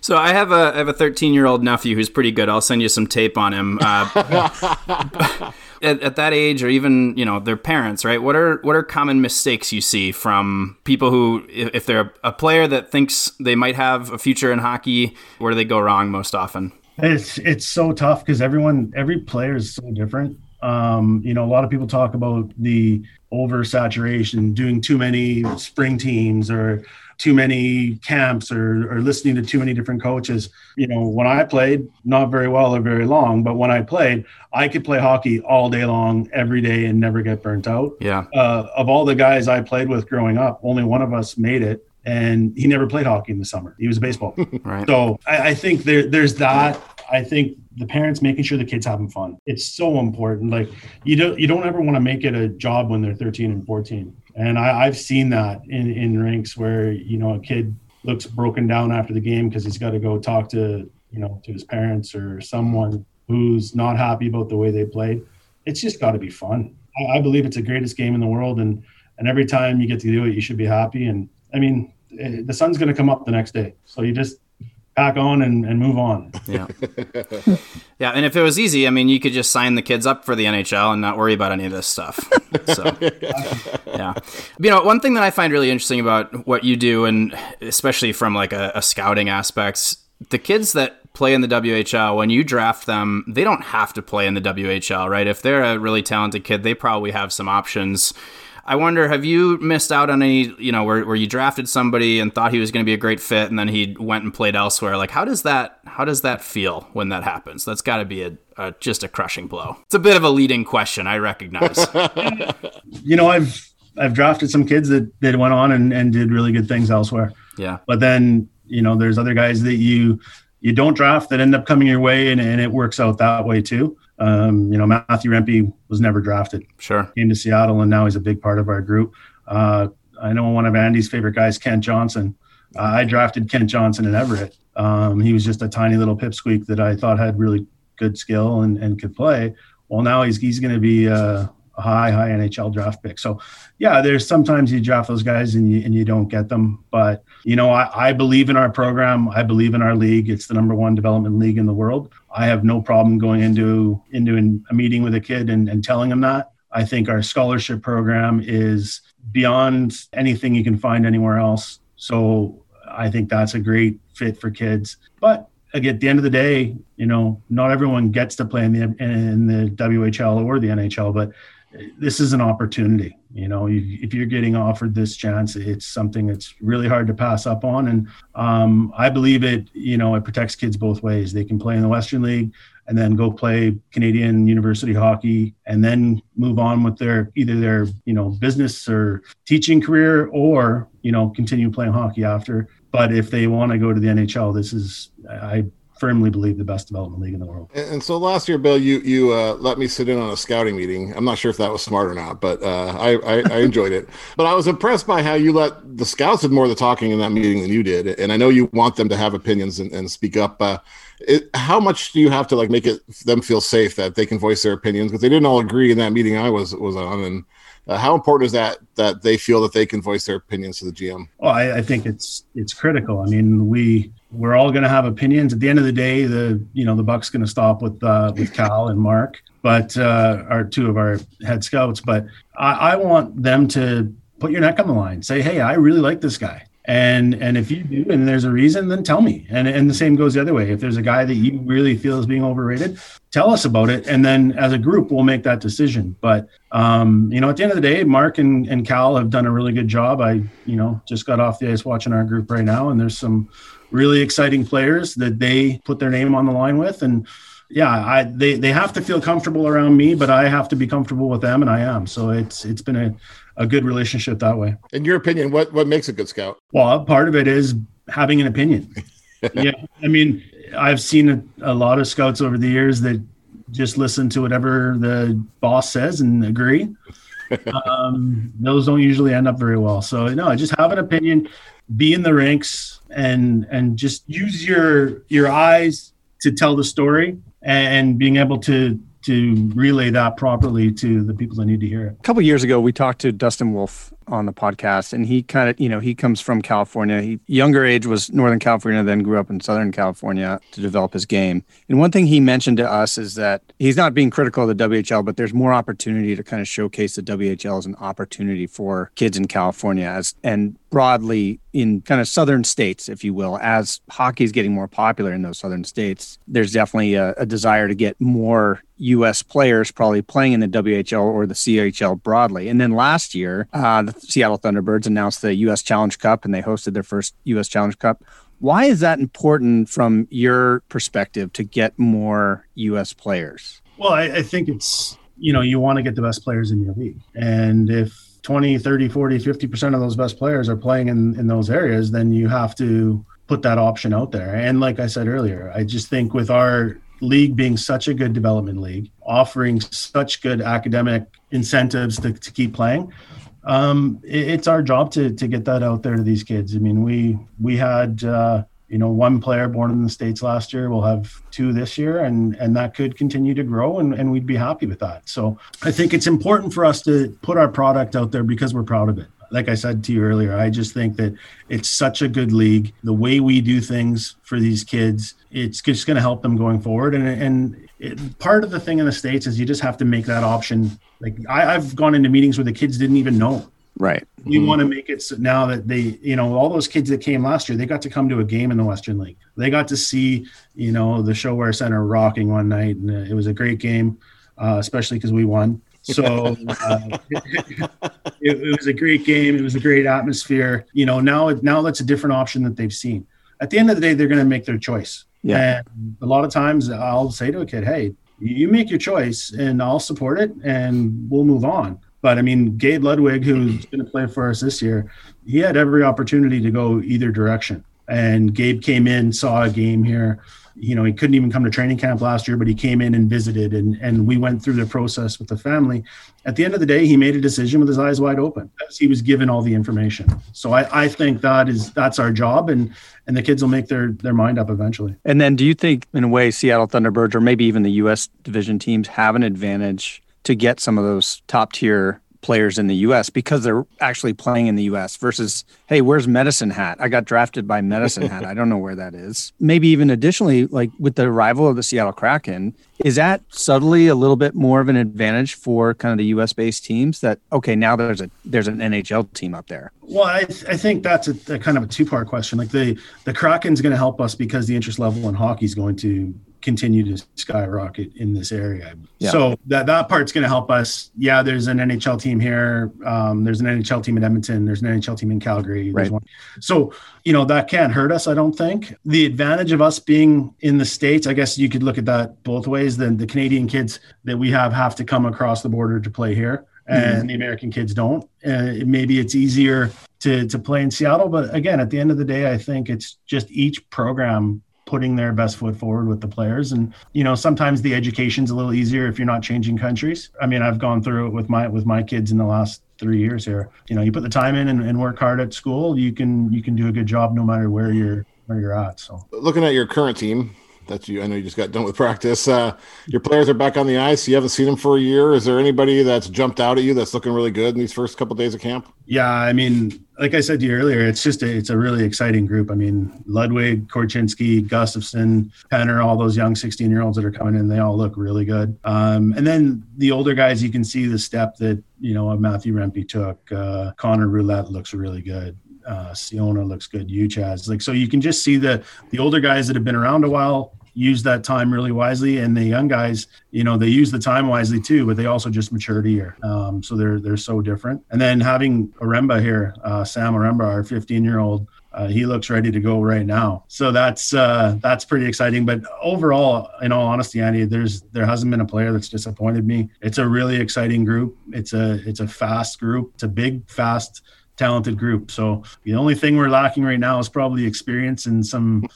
So I have a I have a thirteen year old nephew who's pretty good. I'll send you some tape on him. Uh, At, at that age, or even, you know, their parents, right? What are what are common mistakes you see from people who, if, if they're a player that thinks they might have a future in hockey, where do they go wrong most often? It's it's so tough because everyone, every player is so different. Um, you know, a lot of people talk about the oversaturation, doing too many spring teams or too many camps or, or listening to too many different coaches. You know, when I played, not very well or very long, but when I played, I could play hockey all day long, every day, and never get burnt out. Yeah. Uh, of all the guys I played with growing up, only one of us made it, and he never played hockey in the summer. He was a baseball player. Right. So I, I think there, there's that. I think the parents making sure the kids having fun. It's so important. Like you don't, you don't ever want to make it a job when they're thirteen and fourteen. And I, I've seen that in, in rinks where, you know, a kid looks broken down after the game because he's got to go talk to, you know, to his parents or someone who's not happy about the way they played. It's just got to be fun. I, I believe it's the greatest game in the world. And, and every time you get to do it, you should be happy. And I mean, the sun's going to come up the next day. So you just pack on and, and move on. Yeah. Yeah. And if it was easy, I mean, you could just sign the kids up for the N H L and not worry about any of this stuff. So, yeah. You know, one thing that I find really interesting about what you do, and especially from like a, a scouting aspects, the kids that play in the W H L, when you draft them, they don't have to play in the W H L, right? If they're a really talented kid, they probably have some options. I wonder, have you missed out on any, you know, where, where you drafted somebody and thought he was going to be a great fit and then he went and played elsewhere? Like, how does that, how does that feel when that happens? That's got to be a, a, just a crushing blow. It's a bit of a leading question, I recognize. You know, I've, I've drafted some kids that, that went on and, and did really good things elsewhere. Yeah. But then, you know, there's other guys that you, you don't draft that end up coming your way and, and it works out that way too. Um, you know, Matthew Rempe was never drafted. Sure. Came to Seattle, and now he's a big part of our group. Uh, I know one of Andy's favorite guys, Kent Johnson. Uh, I drafted Kent Johnson in Everett. Um, he was just a tiny little pipsqueak that I thought had really good skill and, and could play. Well, now he's he's going to be a, a high, high N H L draft pick. So, yeah, there's sometimes you draft those guys and you, and you don't get them. But, you know, I, I believe in our program. I believe in our league. It's the number one development league in the world. I have no problem going into into an, a meeting with a kid and, and telling them that. I think our scholarship program is beyond anything you can find anywhere else. So I think that's a great fit for kids. But again, at the end of the day, you know, not everyone gets to play in the in the W H L or the N H L, but this is an opportunity. You know, you, if you're getting offered this chance, it's something that's really hard to pass up on. And um, I believe it, you know, it protects kids both ways. They can play in the Western League and then go play Canadian university hockey and then move on with their, either their, you know, business or teaching career or, you know, continue playing hockey after. But if they want to go to the N H L, this is, I firmly believe, the best development league in the world. And, and so last year, Bill, you you uh, let me sit in on a scouting meeting. I'm not sure if that was smart or not, but uh, I, I, I enjoyed it. But I was impressed by how you let the scouts did more of the talking in that meeting than you did. And I know you want them to have opinions and, and speak up. Uh, it, how much do you have to like make it them feel safe that they can voice their opinions? Because they didn't all agree in that meeting I was was on. And uh, how important is that, that they feel that they can voice their opinions to the G M? Well, I, I think it's it's critical. I mean, we... We're all going to have opinions. At the end of the day, the you know the buck's going to stop with uh, with Cal and Mark, but uh, are two of our head scouts. But I, I want them to put your neck on the line. Say, hey, I really like this guy, And and if you do, and there's a reason, then tell me. And and the same goes the other way. If there's a guy that you really feel is being overrated, tell us about it. And then as a group, we'll make that decision. But, um, you know, at the end of the day, Mark and, and Cal have done a really good job. I, you know, just got off the ice watching our group right now. And there's some really exciting players that they put their name on the line with. And, yeah, I they, they have to feel comfortable around me, but I have to be comfortable with them, and I am. So it's it's been a, a good relationship that way. In your opinion, what, what makes a good scout? Well, part of it is having an opinion. Yeah, I mean, I've seen a, a lot of scouts over the years that just listen to whatever the boss says and agree. um, those don't usually end up very well. So, no, just have an opinion, be in the ranks, and and just use your your eyes to tell the story, and being able to to relay that properly to the people that need to hear it. A couple of years ago, we talked to Dustin Wolf on the podcast, and he kind of, you know, he comes from California. He younger age was Northern California, then grew up in Southern California to develop his game. And one thing he mentioned to us is that he's not being critical of the W H L, but there's more opportunity to kind of showcase the W H L as an opportunity for kids in California as and broadly in kind of southern states, if you will. As hockey is getting more popular in those southern states, there's definitely a, a desire to get more U S players probably playing in the W H L or the C H L broadly. And then last year, uh, the Seattle Thunderbirds announced the U S Challenge Cup, and they hosted their first U S Challenge Cup. Why is that important from your perspective to get more U S players? Well, I, I think it's, you know, you want to get the best players in your league. And if twenty, thirty, forty, fifty percent of those best players are playing in, in those areas, then you have to put that option out there. And like I said earlier, I just think with our league being such a good development league, offering such good academic incentives to, to keep playing, um, it, it's our job to to get that out there to these kids. I mean, we we had uh, you know one player born in the States last year. We'll have two this year, and and that could continue to grow, and, and we'd be happy with that. So I think it's important for us to put our product out there because we're proud of it. Like I said to you earlier, I just think that it's such a good league. The way we do things for these kids, it's just going to help them going forward. And and it, part of the thing in the States is you just have to make that option. Like I, I've gone into meetings where the kids didn't even know. Right. You mm-hmm. want to make it so now that they, you know, all those kids that came last year, they got to come to a game in the Western League. They got to see, you know, the Showwear Center rocking one night. And it was a great game, uh, especially because we won. So uh, it, it was a great game. It was a great atmosphere. You know, now now that's a different option that they've seen. At the end of the day, they're going to make their choice. Yeah. And a lot of times I'll say to a kid, hey, you make your choice and I'll support it and we'll move on. But I mean, Gabe Ludwig, who's going to play for us this year, he had every opportunity to go either direction. And Gabe came in, saw a game here. You know, he couldn't even come to training camp last year, but he came in and visited, and, and we went through the process with the family. At the end of the day, he made a decision with his eyes wide open as he was given all the information. So I, I think that is that's our job, and and the kids will make their, their mind up eventually. And then do you think, in a way, Seattle Thunderbirds or maybe even the U S division teams have an advantage to get some of those top-tier players in the U S because they're actually playing in the U S versus, hey, where's Medicine Hat? I got drafted by Medicine Hat. I don't know where that is. Maybe even additionally, like with the arrival of the Seattle Kraken, is that subtly a little bit more of an advantage for kind of the U S-based teams that, okay, now there's a there's an N H L team up there? Well, I, th- I think that's a, a kind of a two-part question. Like the, the Kraken's going to help us because the interest level in hockey is going to continue to skyrocket in this area. Yeah. So that, that part's going to help us. Yeah, there's an N H L team here. Um, there's an N H L team in Edmonton. There's an N H L team in Calgary. Right. One. So, you know, that can't hurt us, I don't think. The advantage of us being in the States, I guess you could look at that both ways. Then the Canadian kids that we have have to come across the border to play here, and mm-hmm. the American kids don't. Uh, maybe it's easier to, to play in Seattle. But again, at the end of the day, I think it's just each program putting their best foot forward with the players. And, you know, sometimes the education's a little easier if you're not changing countries. I mean, I've gone through it with my with my kids in the last three years here. You know, you put the time in and, and work hard at school, you can you can do a good job no matter where you're where you're at. So looking at your current team, that's you I know you just got done with practice. Uh, your players are back on the ice. You haven't seen them for a year. Is there anybody that's jumped out at you that's looking really good in these first couple of days of camp? Yeah, I mean, like I said to you earlier, it's just a, it's a really exciting group. I mean, Ludwig, Korchinski, Gustafson, Penner, all those young sixteen-year-olds that are coming in, they all look really good. Um, and then the older guys, you can see the step that, you know, Matthew Rempe took. Uh, Connor Roulette looks really good. Uh, Siona looks good. Uchaz, like, so you can just see the the older guys that have been around a while use that time really wisely, and the young guys, you know, they use the time wisely too, but they also just matured a year. Um, so they're they're so different. And then having Aremba here, uh, Sam Aremba, our fifteen-year-old, uh, he looks ready to go right now. So that's uh, that's pretty exciting. But overall, in all honesty, Andy, there's there hasn't been a player that's disappointed me. It's a really exciting group. It's a it's a fast group. It's a big, fast, talented group. So the only thing we're lacking right now is probably experience and some.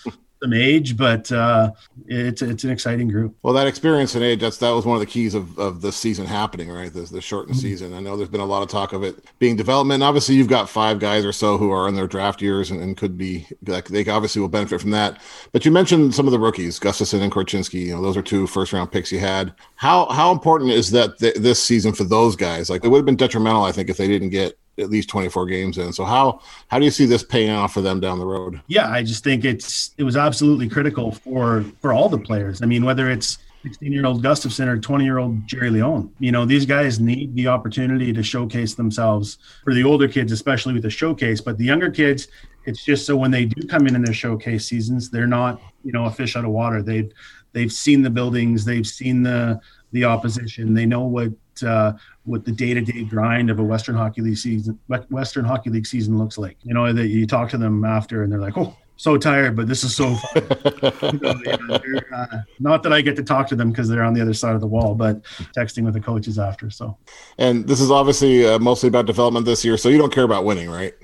Some age, but uh, it's it's an exciting group. Well, that experience and age, that's that was one of the keys of, of this season happening, right? This the shortened mm-hmm. season. I know there's been a lot of talk of it being development. Obviously, you've got five guys or so who are in their draft years and, and could be like they obviously will benefit from that. But you mentioned some of the rookies, Gustafsson and Korchinski. You know, those are two first round picks you had. How how important is that th- this season for those guys? Like, it would have been detrimental, I think, if they didn't get at least twenty-four games in. So how how do you see this paying off for them down the road? Yeah, I just think it's it was absolutely critical for for all the players. I mean, whether it's sixteen-year-old Gustafsson or twenty-year-old Jerry Leon, you know, these guys need the opportunity to showcase themselves. For the older kids, especially with the showcase, but the younger kids, it's just so when they do come in in their showcase seasons, they're not, you know, a fish out of water. They've they've seen the buildings, they've seen the the opposition, they know what uh what the day-to-day grind of a Western Hockey League season Western Hockey League season looks like. You know, that you talk to them after and they're like, oh, so tired, but this is so fun. You know, they're, uh, not that I get to talk to them because they're on the other side of the wall, but texting with the coaches after. So, and this is obviously uh, mostly about development this year, so you don't care about winning, right?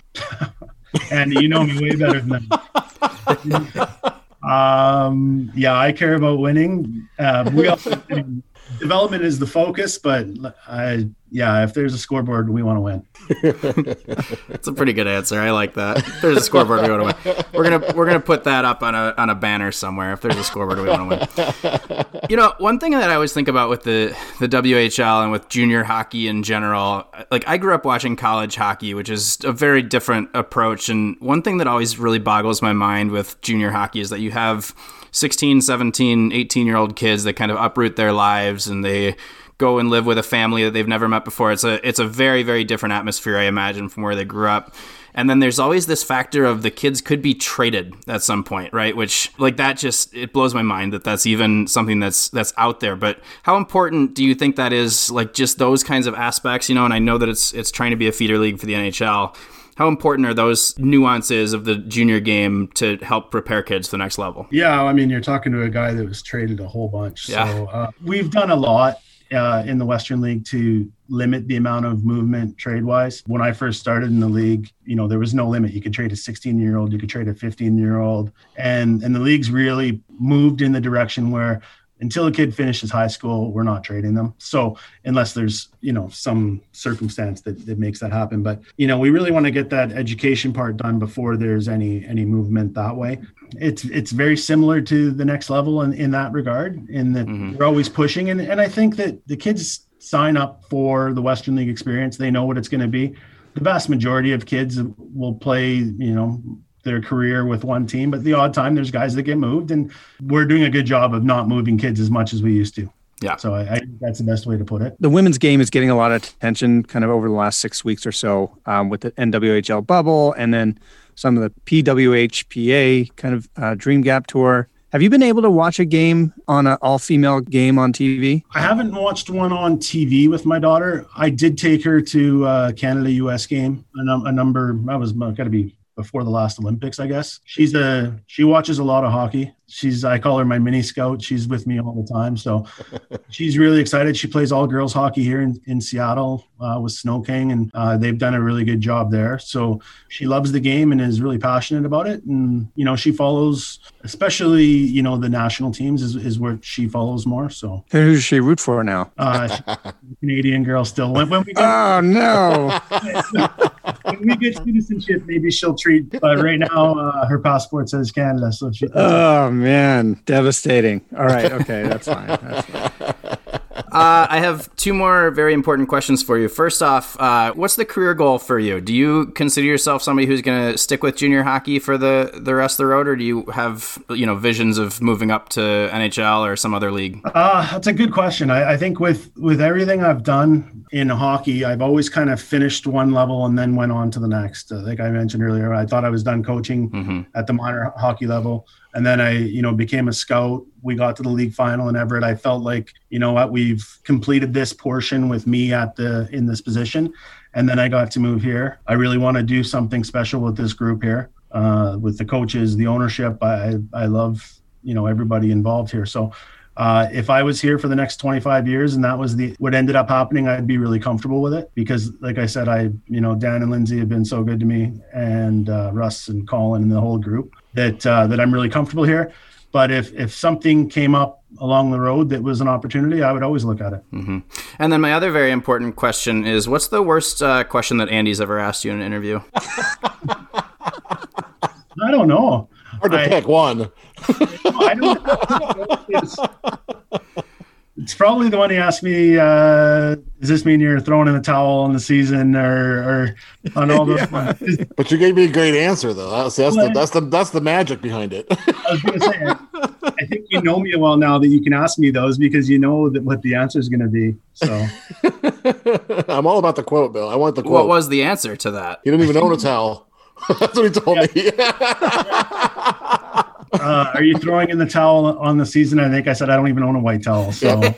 And you know me way better than that. um yeah I care about winning. Uh we also development is the focus, but I, yeah, if there's a scoreboard, we want to win. That's a pretty good answer. I like that. If there's a scoreboard, we want to win. We're gonna we're gonna put that up on a on a banner somewhere. If there's a scoreboard, we want to win. You know, one thing that I always think about with the the W H L and with junior hockey in general, like I grew up watching college hockey, which is a very different approach. And one thing that always really boggles my mind with junior hockey is that you have sixteen, seventeen, eighteen year old kids that kind of uproot their lives and they go and live with a family that they've never met before. It's a it's a very, very different atmosphere, I imagine, from where they grew up. And then there's always this factor of the kids could be traded at some point, right? Which, like, that just, it blows my mind that that's even something that's that's out there. But how important do you think that is, like, just those kinds of aspects, you know? And I know that it's it's trying to be a feeder league for the N H L. How important are those nuances of the junior game to help prepare kids to the next level? Yeah, I mean, you're talking to a guy that was traded a whole bunch. Yeah. So uh, we've done a lot uh, in the Western League to limit the amount of movement trade-wise. When I first started in the league, you know, there was no limit. You could trade a sixteen-year-old, you could trade a fifteen-year-old. And, and the league's really moved in the direction where until a kid finishes high school, we're not trading them. So unless there's, you know, some circumstance that, that makes that happen. But, you know, we really want to get that education part done before there's any any movement that way. It's it's very similar to the next level in, in that regard, in that mm-hmm. we're always pushing. And, and I think that the kids sign up for the Western League experience. They know what it's going to be. The vast majority of kids will play, you know, their career with one team, but the odd time there's guys that get moved, and we're doing a good job of not moving kids as much as we used to. Yeah. So I, I think that's the best way to put it. The women's game is getting a lot of attention kind of over the last six weeks or so um, with the N W H L bubble and then some of the P W H P A kind of uh, Dream Gap tour. Have you been able to watch a game on an all-female game on T V? I haven't watched one on T V with my daughter. I did take her to uh, Canada U S game, a, num- a number, I was got to be before the last Olympics, I guess. She's a, she watches a lot of hockey. She's, I call her my mini scout. She's with me all the time. So she's really excited. She plays all girls hockey here in, in Seattle uh, with Snow King, and uh, they've done a really good job there. So she loves the game and is really passionate about it. And, you know, she follows, especially, you know, the national teams is, is where she follows more. So who does she root for now? Uh, she's Canadian girl still. When, when we get, oh, no. When we get citizenship, maybe she'll treat, but right now uh, her passport says Canada. So she. Oh, man, devastating. All right. Okay. That's fine. That's fine. uh, I have two more very important questions for you. First off, uh, what's the career goal for you? Do you consider yourself somebody who's going to stick with junior hockey for the, the rest of the road, or do you have, you know, visions of moving up to N H L or some other league? Uh, that's a good question. I, I think with, with everything I've done in hockey, I've always kind of finished one level and then went on to the next. Uh, like I mentioned earlier, I thought I was done coaching mm-hmm. at the minor hockey level. And then I, you know, became a scout. We got to the league final in Everett. I felt like, you know what, we've completed this portion with me at the in this position. And then I got to move here. I really want to do something special with this group here, uh, with the coaches, the ownership. I, I love, you know, everybody involved here. So uh, if I was here for the next twenty-five years and that was the what ended up happening, I'd be really comfortable with it. Because like I said, I, you know, Dan and Lindsay have been so good to me, and uh, Russ and Colin and the whole group. that uh, that I'm really comfortable here. But if, if something came up along the road that was an opportunity, I would always look at it. Mm-hmm. And then my other very important question is, what's the worst uh, question that Andy's ever asked you in an interview? I don't know. Hard to I, pick one. I don't, I don't know it's, it's probably the one he asked me, uh, does this mean you're throwing in the towel on the season or, or on all those yeah. But you gave me a great answer, though. That's, that's, well, the, that's, the, that's the magic behind it. I was going to say, I, I think you know me well now that you can ask me those because you know that what the answer is going to be. So I'm all about the quote, Bill. I want the quote. What was the answer to that? You don't even own a towel. That's what he told yeah. me. uh, are you throwing in the towel on the season? I think I said I don't even own a white towel. So. Yeah.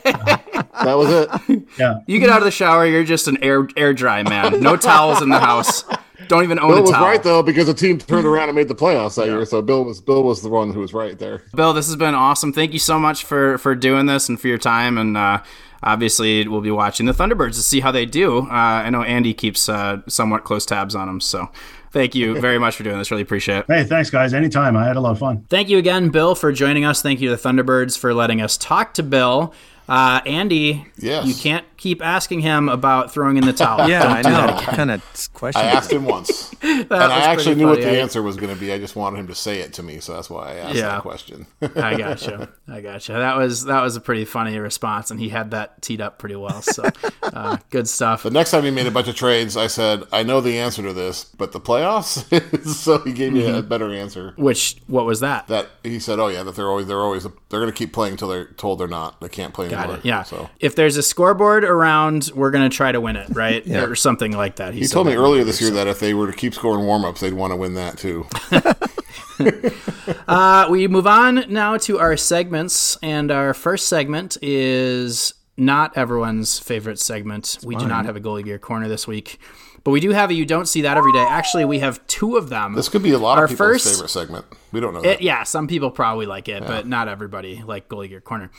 That was it. Yeah. You get out of the shower, you're just an air air dry man. No towels in the house. Don't even own Bill a towel. Bill was right, though, because the team turned around and made the playoffs that yeah. year. So Bill was Bill was the one who was right there. Bill, this has been awesome. Thank you so much for, for doing this and for your time. And uh, obviously, we'll be watching the Thunderbirds to see how they do. Uh, I know Andy keeps uh, somewhat close tabs on them, so... Thank you very much for doing this. Really appreciate it. Hey, thanks, guys. Anytime. I had a lot of fun. Thank you again, Bill, for joining us. Thank you to the Thunderbirds for letting us talk to Bill. Uh, Andy, yes. You can't keep asking him about throwing in the towel. Yeah, I know. What kind of question? I asked him once. And I actually knew funny. what the answer was going to be. I just wanted him to say it to me, so that's why I asked yeah. that question. I gotcha. I gotcha. That was that was a pretty funny response, and he had that teed up pretty well. So uh, good stuff. The next time he made a bunch of trades, I said, I know the answer to this, but the playoffs? So he gave me mm-hmm. a better answer. Which, what was that? That he said, oh yeah, that they're always they're always they're going to keep playing until they're told they're not. They can't play anymore. Got it. Yeah. So. If there's a scoreboard around, we're going to try to win it, right? yeah. Or something like that. He, he told me earlier this year that if they were to keep scoring warm-ups, they'd want to win that too. uh, we move on now to our segments. And our first segment is not everyone's favorite segment. It's we fine. do not have a goalie gear corner this week. But we do have a You Don't See That Every Day. Actually, we have two of them. This could be a lot Our of people's first, favorite segment. We don't know that. It, yeah, some people probably like it, yeah. but not everybody like Goalie Gear Corner.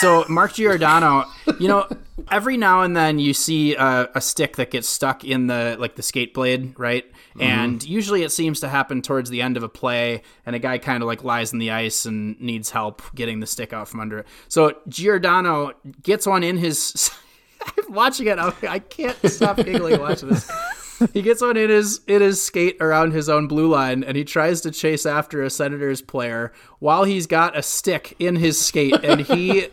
So Mark Giordano, you know, every now and then you see a, a stick that gets stuck in the like the skate blade, right? Mm-hmm. And usually it seems to happen towards the end of a play, and a guy kind of like lies in the ice and needs help getting the stick out from under it. So Giordano gets one in his... I'm watching it. I can't stop giggling watching this. He gets on in his in his skate around his own blue line, and he tries to chase after a Senators player while he's got a stick in his skate, and he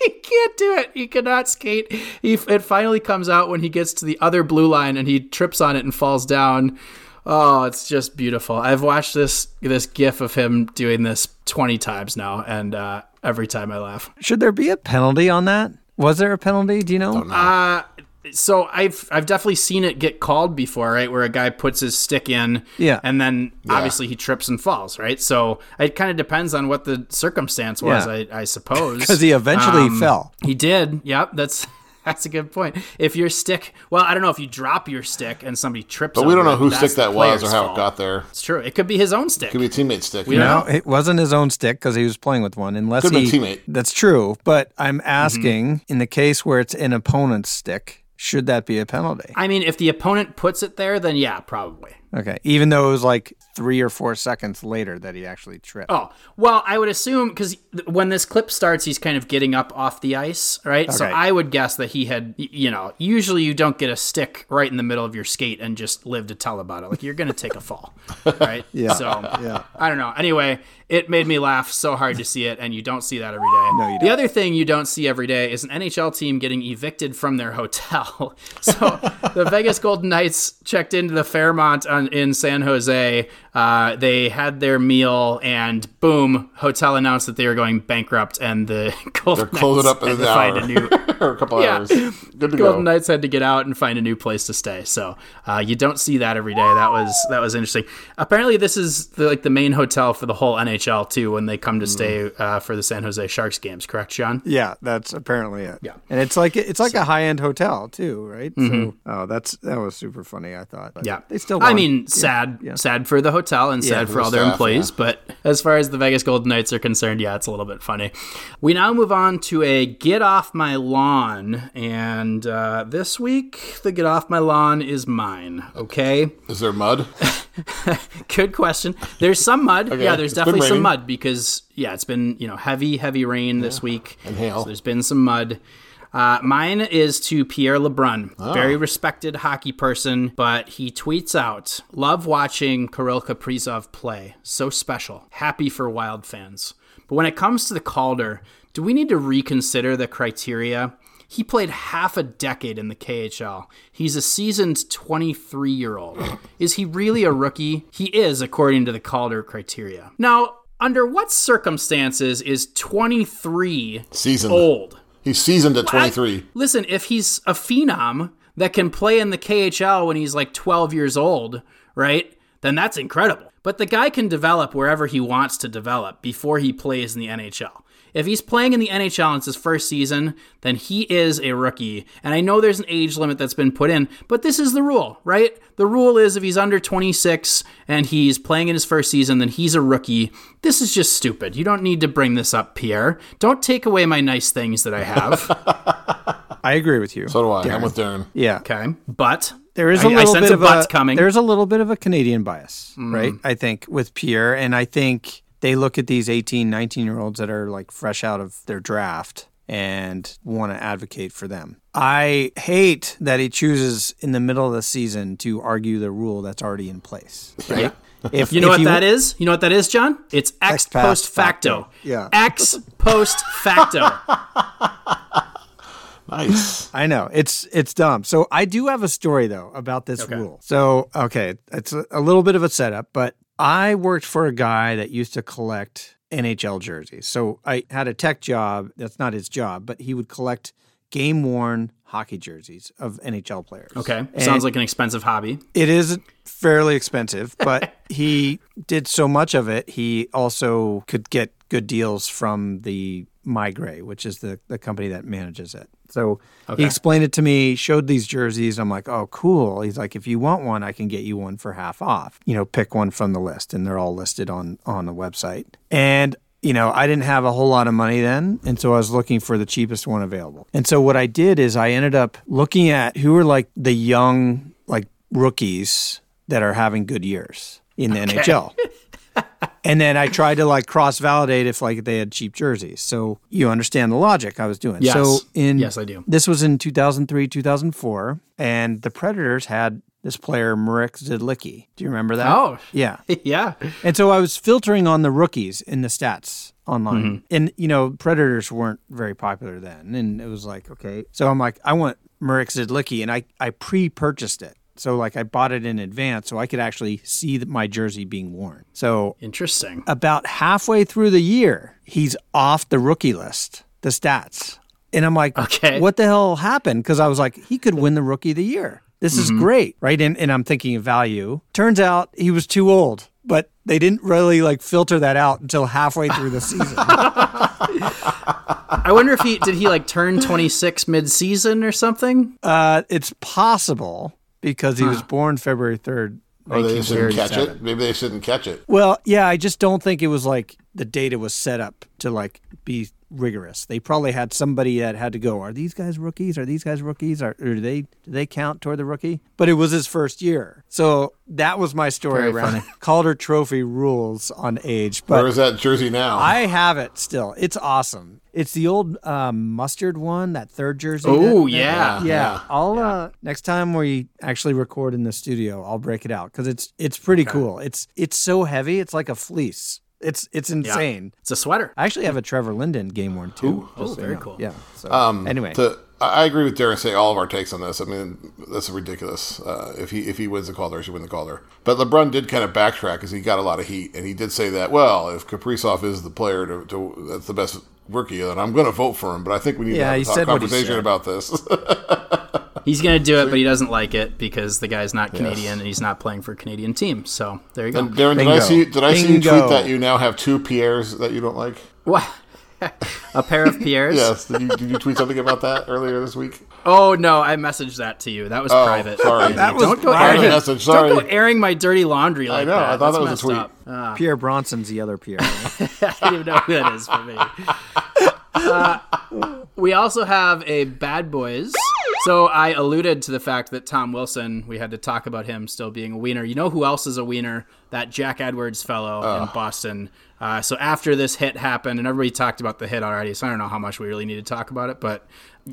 he can't do it. He cannot skate. He it finally comes out when he gets to the other blue line, and he trips on it and falls down. Oh, it's just beautiful. I've watched this this gif of him doing this twenty times now, and uh, every time I laugh. Should there be a penalty on that? Was there a penalty? Do you know? know. Uh, so I've I've definitely seen it get called before, right? Where a guy puts his stick in, yeah. and then yeah. obviously he trips and falls, right? So it kind of depends on what the circumstance was, yeah. I, I suppose. Because he eventually um, fell. He did. Yep, that's that's a good point. If your stick, well, I don't know if you drop your stick and somebody trips. But we don't know whose stick that was or how it got there. It's true. It could be his own stick. It could be a teammate's stick. You know, it wasn't his own stick because he was playing with one. Unless he could be a teammate. That's true. But I'm asking, mm-hmm. in the case where it's an opponent's stick, should that be a penalty? I mean, if the opponent puts it there, then yeah, probably. Okay, even though it was like three or four seconds later that he actually tripped. Oh, well, I would assume, because when this clip starts, he's kind of getting up off the ice, right? Okay. So I would guess that he had, you know, usually you don't get a stick right in the middle of your skate and just live to tell about it. Like, you're going to take a fall, right? Yeah. So, yeah. I don't know. Anyway, it made me laugh so hard to see it, and you don't see that every day. No, you don't. The other thing you don't see every day is an N H L team getting evicted from their hotel. So the Vegas Golden Knights checked into the Fairmont on in San Jose. Uh, they had their meal and boom, hotel announced that they were going bankrupt, and the Golden They're Knights up had to find a new or a couple yeah. hours. Good to Golden go. Knights had to get out and find a new place to stay. So uh, you don't see that every day. That was that was interesting. Apparently, this is the, like the main hotel for the whole N H L too when they come to mm. stay uh, for the San Jose Sharks games. Correct, John? Yeah, that's apparently it. Yeah, and it's like it's like so, a high end hotel too, right? Mm-hmm. So oh, that's that was super funny. I thought. But yeah, they still. Won. I mean, yeah, sad, yeah. sad for the hotel and yeah, sad for all their staff, employees. Yeah. But as far as the Vegas Golden Knights are concerned, yeah, it's a little bit funny. We now move on to a get off my lawn, and uh, this week the get off my lawn is mine. Okay. Is there mud? Good question. There's some mud. Okay. Yeah, there's it's definitely some mud because yeah, it's been you know heavy, heavy rain yeah. this week. And hail. So there's been some mud. Uh, mine is to Pierre Lebrun, oh. very respected hockey person, but he tweets out, love watching Kirill Kaprizov play. So special. Happy for Wild fans. But when it comes to the Calder, do we need to reconsider the criteria? He played half a decade in the K H L. He's a seasoned twenty-three-year-old. Is he really a rookie? He is, according to the Calder criteria. Now, under what circumstances is twenty-three seasoned. Old? He's seasoned at twenty-three. I, listen, if he's a phenom that can play in the K H L when he's like twelve years old, right, then that's incredible. But the guy can develop wherever he wants to develop before he plays in the N H L. If he's playing in the N H L and it's his first season, then he is a rookie. And I know there's an age limit that's been put in, but this is the rule, right? The rule is if he's under twenty-six and he's playing in his first season, then he's a rookie. This is just stupid. You don't need to bring this up, Pierre. Don't take away my nice things that I have. I agree with you. So do I. Darren. I'm with Darren. Yeah. Okay. But... There is a I, little I bit of a, coming. There's a little bit of a Canadian bias, mm. right? I think with Pierre, and I think they look at these eighteen, nineteen year olds that are like fresh out of their draft and want to advocate for them. I hate that he chooses in the middle of the season to argue the rule that's already in place. Right? Yeah. If, you know if what you, that is? You know what that is, John? It's ex, ex post facto. facto. Yeah. Ex post facto. Nice. I know. It's it's dumb. So I do have a story, though, about this okay. rule. So, okay, it's a, a little bit of a setup, but I worked for a guy that used to collect N H L jerseys. So I had a tech job. That's not his job, but he would collect game-worn hockey jerseys of N H L players. Okay. And sounds like an expensive hobby. It is fairly expensive, but he did so much of it, he also could get good deals from the Migré, which is the, the company that manages it. So okay. he explained it to me, showed these jerseys. I'm like, oh, cool. He's like, if you want one, I can get you one for half off. You know, pick one from the list. And they're all listed on, on the website. And, you know, I didn't have a whole lot of money then. And so I was looking for the cheapest one available. And so what I did is I ended up looking at who were like the young, like rookies that are having good years in the okay. N H L. And then I tried to like cross-validate if like they had cheap jerseys. So you understand the logic I was doing. Yes. So in yes, I do. This was in two thousand three, two thousand four, and the Predators had this player Marek Zidlicki. Do you remember that? Oh, yeah, yeah. And so I was filtering on the rookies in the stats online, mm-hmm. and you know Predators weren't very popular then, and it was like okay. So I'm like, I want Marek Zidlicki, and I I pre-purchased it. So, like, I bought it in advance so I could actually see my jersey being worn. So, interesting. About halfway through the year, he's off the rookie list, the stats. And I'm like, okay. What the hell happened? Because I was like, he could win the rookie of the year. This mm-hmm. is great, right? And, and I'm thinking of value. Turns out he was too old, but they didn't really, like, filter that out until halfway through the season. I wonder if he, did he, like, turn twenty-six mid-season or something? Uh, it's possible. Because he huh. was born February third. Oh, they just didn't catch it? Maybe they shouldn't catch it. Well, yeah, I just don't think it was like the data was set up to like be rigorous. They probably had somebody that had to go, are these guys rookies? Are these guys rookies? Are, or do they do they count toward the rookie? But it was his first year. So that was my story around it. Calder Trophy rules on age. But where is that jersey now? I have it still. It's awesome. It's the old um, mustard one, that third jersey. Oh, yeah. yeah. Yeah. I'll yeah. Uh, next time we actually record in the studio, I'll break it out because it's it's pretty okay. cool. It's it's so heavy. It's like a fleece. It's it's insane. Yeah. It's a sweater. I actually have a Trevor Linden game worn too. Oh, so very you know. cool. Yeah. So, um, anyway, to, I agree with Darren. Say all of our takes on this. I mean, that's ridiculous. Uh, if he if he wins the Calder, he should win the Calder. But LeBron did kind of backtrack because he got a lot of heat, and he did say that. Well, if Kaprizov is the player to, to that's the best rookie, then I'm going to vote for him. But I think we need yeah, to have a conversation about this. He's going to do it, but he doesn't like it because the guy's not Canadian yes. and he's not playing for a Canadian team. So there you go. And Darren, did I, see, did I see you tweet that you now have two Pierres that you don't like? What? A pair of Pierres? Yes. Did you, did you tweet something about that earlier this week? Oh, no. I messaged that to you. That was oh, private. Sorry. that was don't go private airing, message. Sorry. Don't go airing my dirty laundry like that. I know. That. I thought That's that was a tweet. Uh, Pierre Bronson's the other Pierre. I don't even know who that is for me. Uh, we also have a Bad Boys. So I alluded to the fact that Tom Wilson, we had to talk about him still being a wiener. You know who else is a wiener? That Jack Edwards fellow oh. in Boston. Uh, so after this hit happened, and everybody talked about the hit already, so I don't know how much we really need to talk about it, but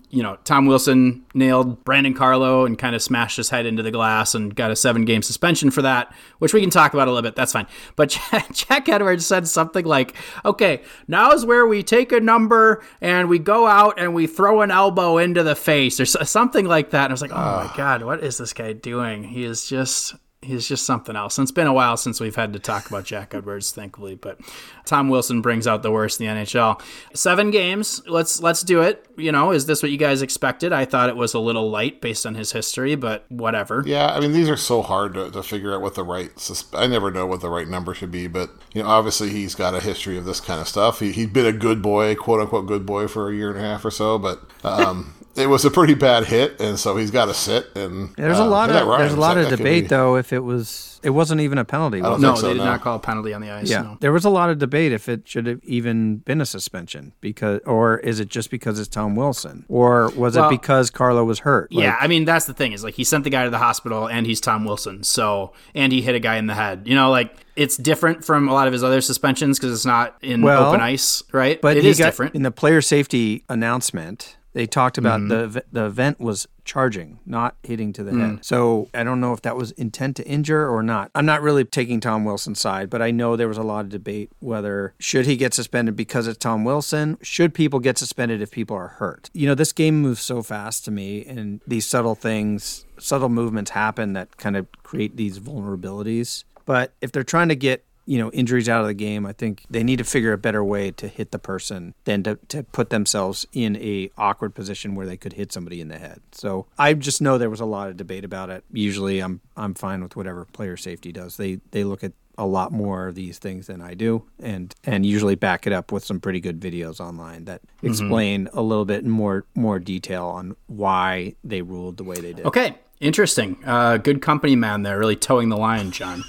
you know, Tom Wilson nailed Brandon Carlo and kind of smashed his head into the glass and got a seven-game suspension for that, which we can talk about a little bit. That's fine. But Jack Edwards said something like, okay, now's where we take a number and we go out and we throw an elbow into the face or something like that. And I was like, oh, uh. my God, what is this guy doing? He is just... He's just something else. And it's been a while since we've had to talk about Jack Edwards, thankfully. But Tom Wilson brings out the worst in the N H L. Seven games. Let's let's do it. You know, is this what you guys expected? I thought it was a little light based on his history, but whatever. Yeah, I mean, these are so hard to, to figure out what the right... Susp- I never know what the right number should be, but, you know, obviously he's got a history of this kind of stuff. He, he'd been a good boy, quote-unquote good boy, for a year and a half or so, but... Um, it was a pretty bad hit, and so he's got to sit. And there's a lot um, of there's a lot that, of that debate be... though if it was it wasn't even a penalty. No, so, they did no. not call a penalty on the ice. Yeah, no. There was a lot of debate if it should have even been a suspension because, or is it just because it's Tom Wilson, or was well, it because Carlo was hurt? Like, yeah, I mean that's the thing is like he sent the guy to the hospital, and he's Tom Wilson, so and he hit a guy in the head. You know, like. It's different from a lot of his other suspensions because it's not in well, open ice, right? But it is got, different. In the player safety announcement, they talked about mm-hmm. the the event was charging, not hitting to the mm. head. So I don't know if that was intent to injure or not. I'm not really taking Tom Wilson's side, but I know there was a lot of debate whether should he get suspended because it's Tom Wilson? Should people get suspended if people are hurt? You know, this game moves so fast to me, and these subtle things, subtle movements happen that kind of create these vulnerabilities. But if they're trying to get, you know, injuries out of the game, I think they need to figure a better way to hit the person than to, to put themselves in a awkward position where they could hit somebody in the head. So I just know there was a lot of debate about it. Usually I'm I'm fine with whatever player safety does. They they look at a lot more of these things than I do and and usually back it up with some pretty good videos online that explain mm-hmm. a little bit more more detail on why they ruled the way they did. Okay. Interesting. Uh, good company man there, really towing the line, John.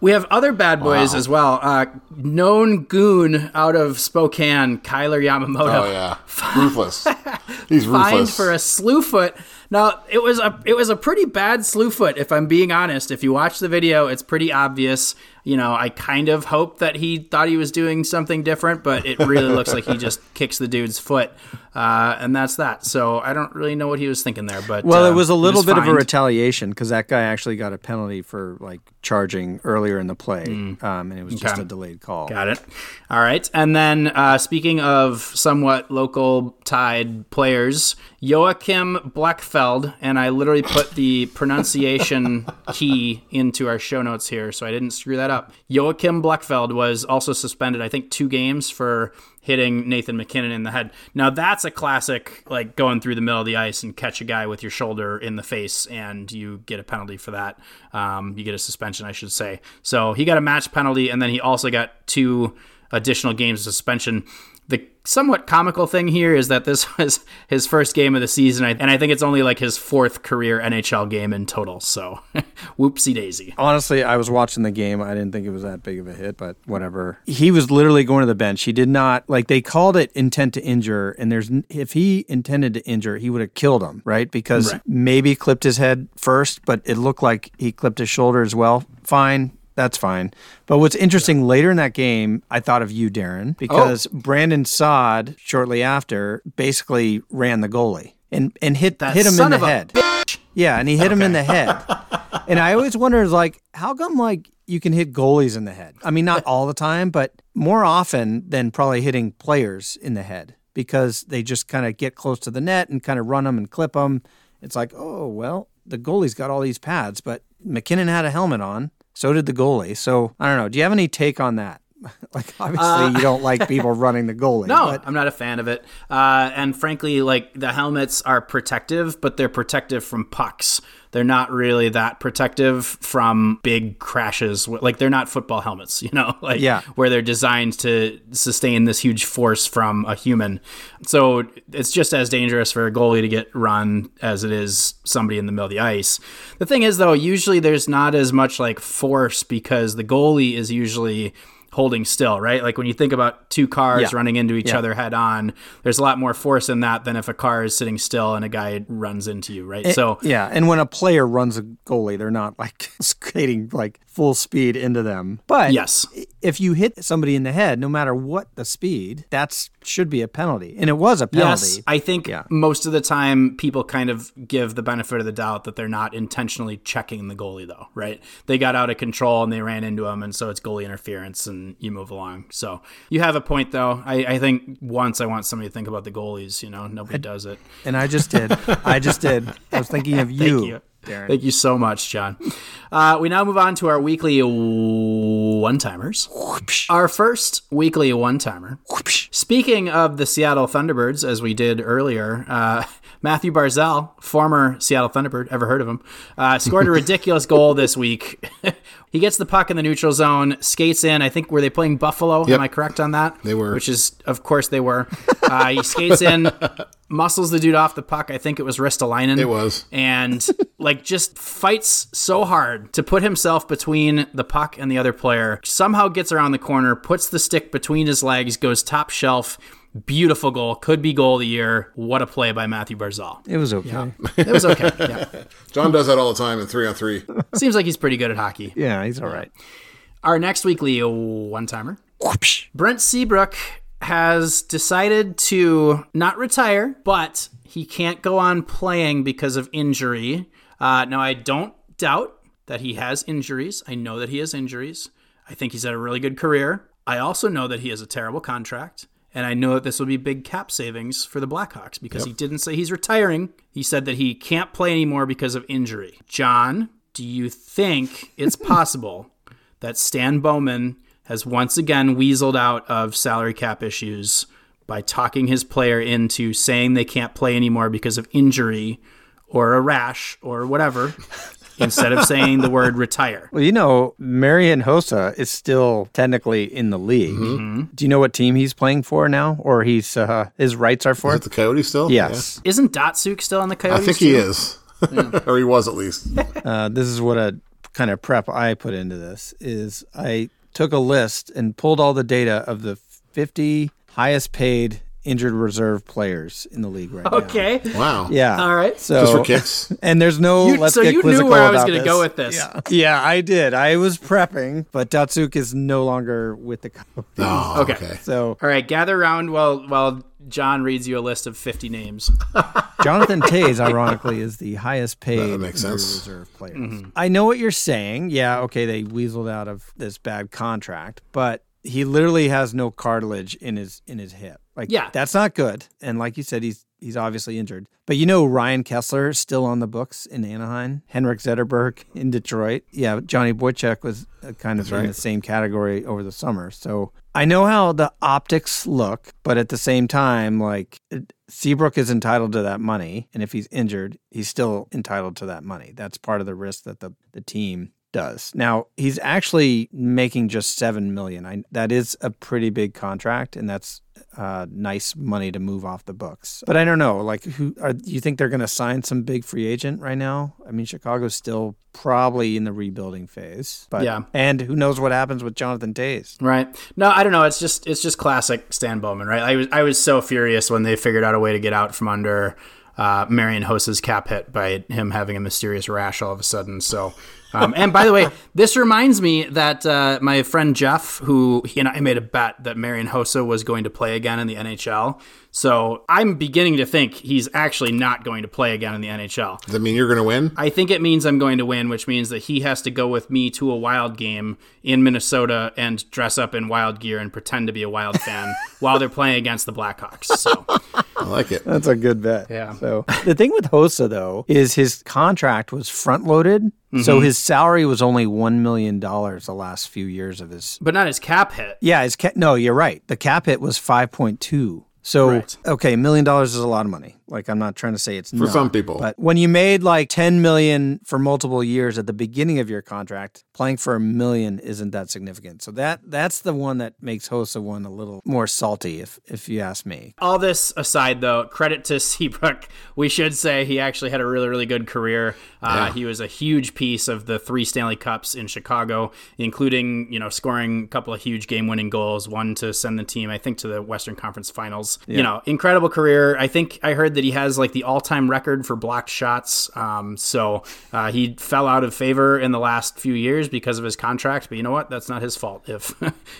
We have other bad boys wow. as well. Uh, known goon out of Spokane, Kyler Yamamoto. Oh, yeah. Ruthless. He's ruthless. Fined for a slew foot. Now, it was a it was a pretty bad slew foot, if I'm being honest. If you watch the video, it's pretty obvious. You know, I kind of hope that he thought he was doing something different, but it really looks like he just kicks the dude's foot, uh, and that's that. So I don't really know what he was thinking there. But well, uh, it was a little was bit fined. Of a retaliation because that guy actually got a penalty for like charging earlier in the play, mm. um, and it was okay. just a delayed call. Got it. All right. And then uh, speaking of somewhat local tied players, Joachim Bleckfeld, and I literally put the pronunciation key into our show notes here, so I didn't screw that up. Joachim Bleckfeld was also suspended, I think, two games for hitting Nathan McKinnon in the head. Now, that's a classic, like, going through the middle of the ice and catch a guy with your shoulder in the face, and you get a penalty for that. Um, you get a suspension, I should say. So he got a match penalty, and then he also got two additional games of suspension. The somewhat comical thing here is that this was his first game of the season, and I think it's only like his fourth career N H L game in total, so whoopsie-daisy. Honestly, I was watching the game. I didn't think it was that big of a hit, but whatever. He was literally going to the bench. He did not, like, they called it intent to injure, and there's if he intended to injure, he would have killed him, right? Because right. maybe clipped his head first, but it looked like he clipped his shoulder as well. Fine. That's fine. But what's interesting, later in that game, I thought of you, Darren, because oh. Brandon Saad, shortly after, basically ran the goalie and, and hit that hit him son in the of head. A bitch. Yeah, and he hit okay. him in the head. And I always wondered, like, how come, like, you can hit goalies in the head? I mean, not all the time, but more often than probably hitting players in the head, because they just kind of get close to the net and kind of run them and clip them. It's like, oh, well, the goalie's got all these pads, but McKinnon had a helmet on. So did the goalie. So, I don't know. Do you have any take on that? Like, obviously, uh, you don't like people running the goalie. No, but I'm not a fan of it. Uh, and frankly, like, the helmets are protective, but they're protective from pucks. They're not really that protective from big crashes. Like, they're not football helmets, you know, like yeah. where they're designed to sustain this huge force from a human. So it's just as dangerous for a goalie to get run as it is somebody in the middle of the ice. The thing is, though, usually there's not as much like force because the goalie is usually holding still, right? Like when you think about two cars yeah. running into each yeah. other head on, there's a lot more force in that than if a car is sitting still and a guy runs into you, right? It, so yeah, and when a player runs a goalie, they're not like skating like full speed into them. But yes, if you hit somebody in the head, no matter what the speed, that's should be a penalty. And it was a penalty. Yes, I think yeah. most of the time people kind of give the benefit of the doubt that they're not intentionally checking the goalie though, right? They got out of control and they ran into him, and so it's goalie interference and you move along. So you have a point though. I, I think once I want somebody to think about the goalies, you know, nobody I, does it. And I just did. I just did. I was thinking of you. Thank you. Darren. Thank you so much, John. Uh, we now move on to our weekly one-timers. Our first weekly one-timer. Speaking of the Seattle Thunderbirds, as we did earlier, uh, Matthew Barzal, former Seattle Thunderbird, ever heard of him, uh, scored a ridiculous goal this week. He gets the puck in the neutral zone, skates in. I think, were they playing Buffalo? Yep. Am I correct on that? They were. Which is, of course, they were. Uh, he skates in. Muscles the dude off the puck. I think it was Ristolainen. It was. And like just fights so hard to put himself between the puck and the other player. Somehow gets around the corner, puts the stick between his legs, goes top shelf. Beautiful goal. Could be goal of the year. What a play by Matthew Barzal. It was okay. Yeah. It was okay. Yeah. John does that all the time in three on three. Seems like he's pretty good at hockey. Yeah, he's all right. Our next weekly one-timer. Brent Seabrook has decided to not retire, but he can't go on playing because of injury. Uh, now, I don't doubt that he has injuries. I know that he has injuries. I think he's had a really good career. I also know that he has a terrible contract, and I know that this will be big cap savings for the Blackhawks because yep. he didn't say he's retiring. He said that he can't play anymore because of injury. John, do you think it's possible that Stan Bowman has once again weaseled out of salary cap issues by talking his player into saying they can't play anymore because of injury or a rash or whatever, instead of saying the word retire? Well, you know, Marian Hossa is still technically in the league. Mm-hmm. Do you know what team he's playing for now? Or he's uh, his rights are for? Is it the Coyotes still? Yes. Yeah. Isn't Datsuk still on the Coyotes? I think he still? is. Yeah. Or he was at least. Uh, this is what a kind of prep I put into this is I... took a list and pulled all the data of the fifty highest paid injured reserve players in the league right okay. now. Okay. Wow. Yeah. All right. So, just for kicks. And there's no, you, let's so get quizzical about this. So you knew where I was going to go with this. Yeah. yeah, I did. I was prepping, but Datsuk is no longer with the Coyotes. Oh, okay. okay. So, all right, gather around while while John reads you a list of fifty names. Jonathan Toews, ironically, is the highest paid reserve player. Mm-hmm. I know what you're saying. Yeah, okay, they weaseled out of this bad contract, but he literally has no cartilage in his in his hip. Like, yeah. that's not good. And like you said, he's he's obviously injured. But you know Ryan Kesler is still on the books in Anaheim. Henrik Zetterberg in Detroit. Yeah, Johnny Boychuk was kind of that's in right. the same category over the summer. So I know how the optics look, but at the same time, like, Seabrook is entitled to that money. And if he's injured, he's still entitled to that money. That's part of the risk that the, the team does. Now, he's actually making just seven million dollars. I, that is a pretty big contract, and that's uh, nice money to move off the books. But I don't know, like, who are, do you think they're going to sign some big free agent right now? I mean, Chicago's still probably in the rebuilding phase. But, yeah. And who knows what happens with Jonathan Toews. Right. No, I don't know. It's just it's just classic Stan Bowman, right? I was, I was so furious when they figured out a way to get out from under uh, Marion Hosa's cap hit by him having a mysterious rash all of a sudden. So... Um, and by the way, this reminds me that uh, my friend Jeff, who he and I made a bet that Marion Hossa was going to play again in the N H L. So I'm beginning to think he's actually not going to play again in the N H L. Does that mean you're going to win? I think it means I'm going to win, which means that he has to go with me to a Wild game in Minnesota and dress up in Wild gear and pretend to be a Wild fan while they're playing against the Blackhawks. So I like it. That's a good bet. Yeah. So the thing with Hossa, though, is his contract was front-loaded. Mm-hmm. So his salary was only one million dollars the last few years of his... But not his cap hit. Yeah, his cap... No, you're right. The cap hit was five point two. So, right. Okay, a million dollars is a lot of money. Like, I'm not trying to say it's for not, some people. But when you made like ten million dollars for multiple years at the beginning of your contract, playing for a million isn't that significant. So that that's the one that makes Hossa one a little more salty, if if you ask me. All this aside, though, credit to Seabrook. We should say he actually had a really, really good career. Uh, yeah. He was a huge piece of the three Stanley Cups in Chicago, including, you know, scoring a couple of huge game-winning goals, one to send the team, I think, to the Western Conference Finals. Yeah. You know, incredible career. I think I heard that he has like the all-time record for blocked shots. Um, so uh, he fell out of favor in the last few years because of his contract. But you know what? That's not his fault. If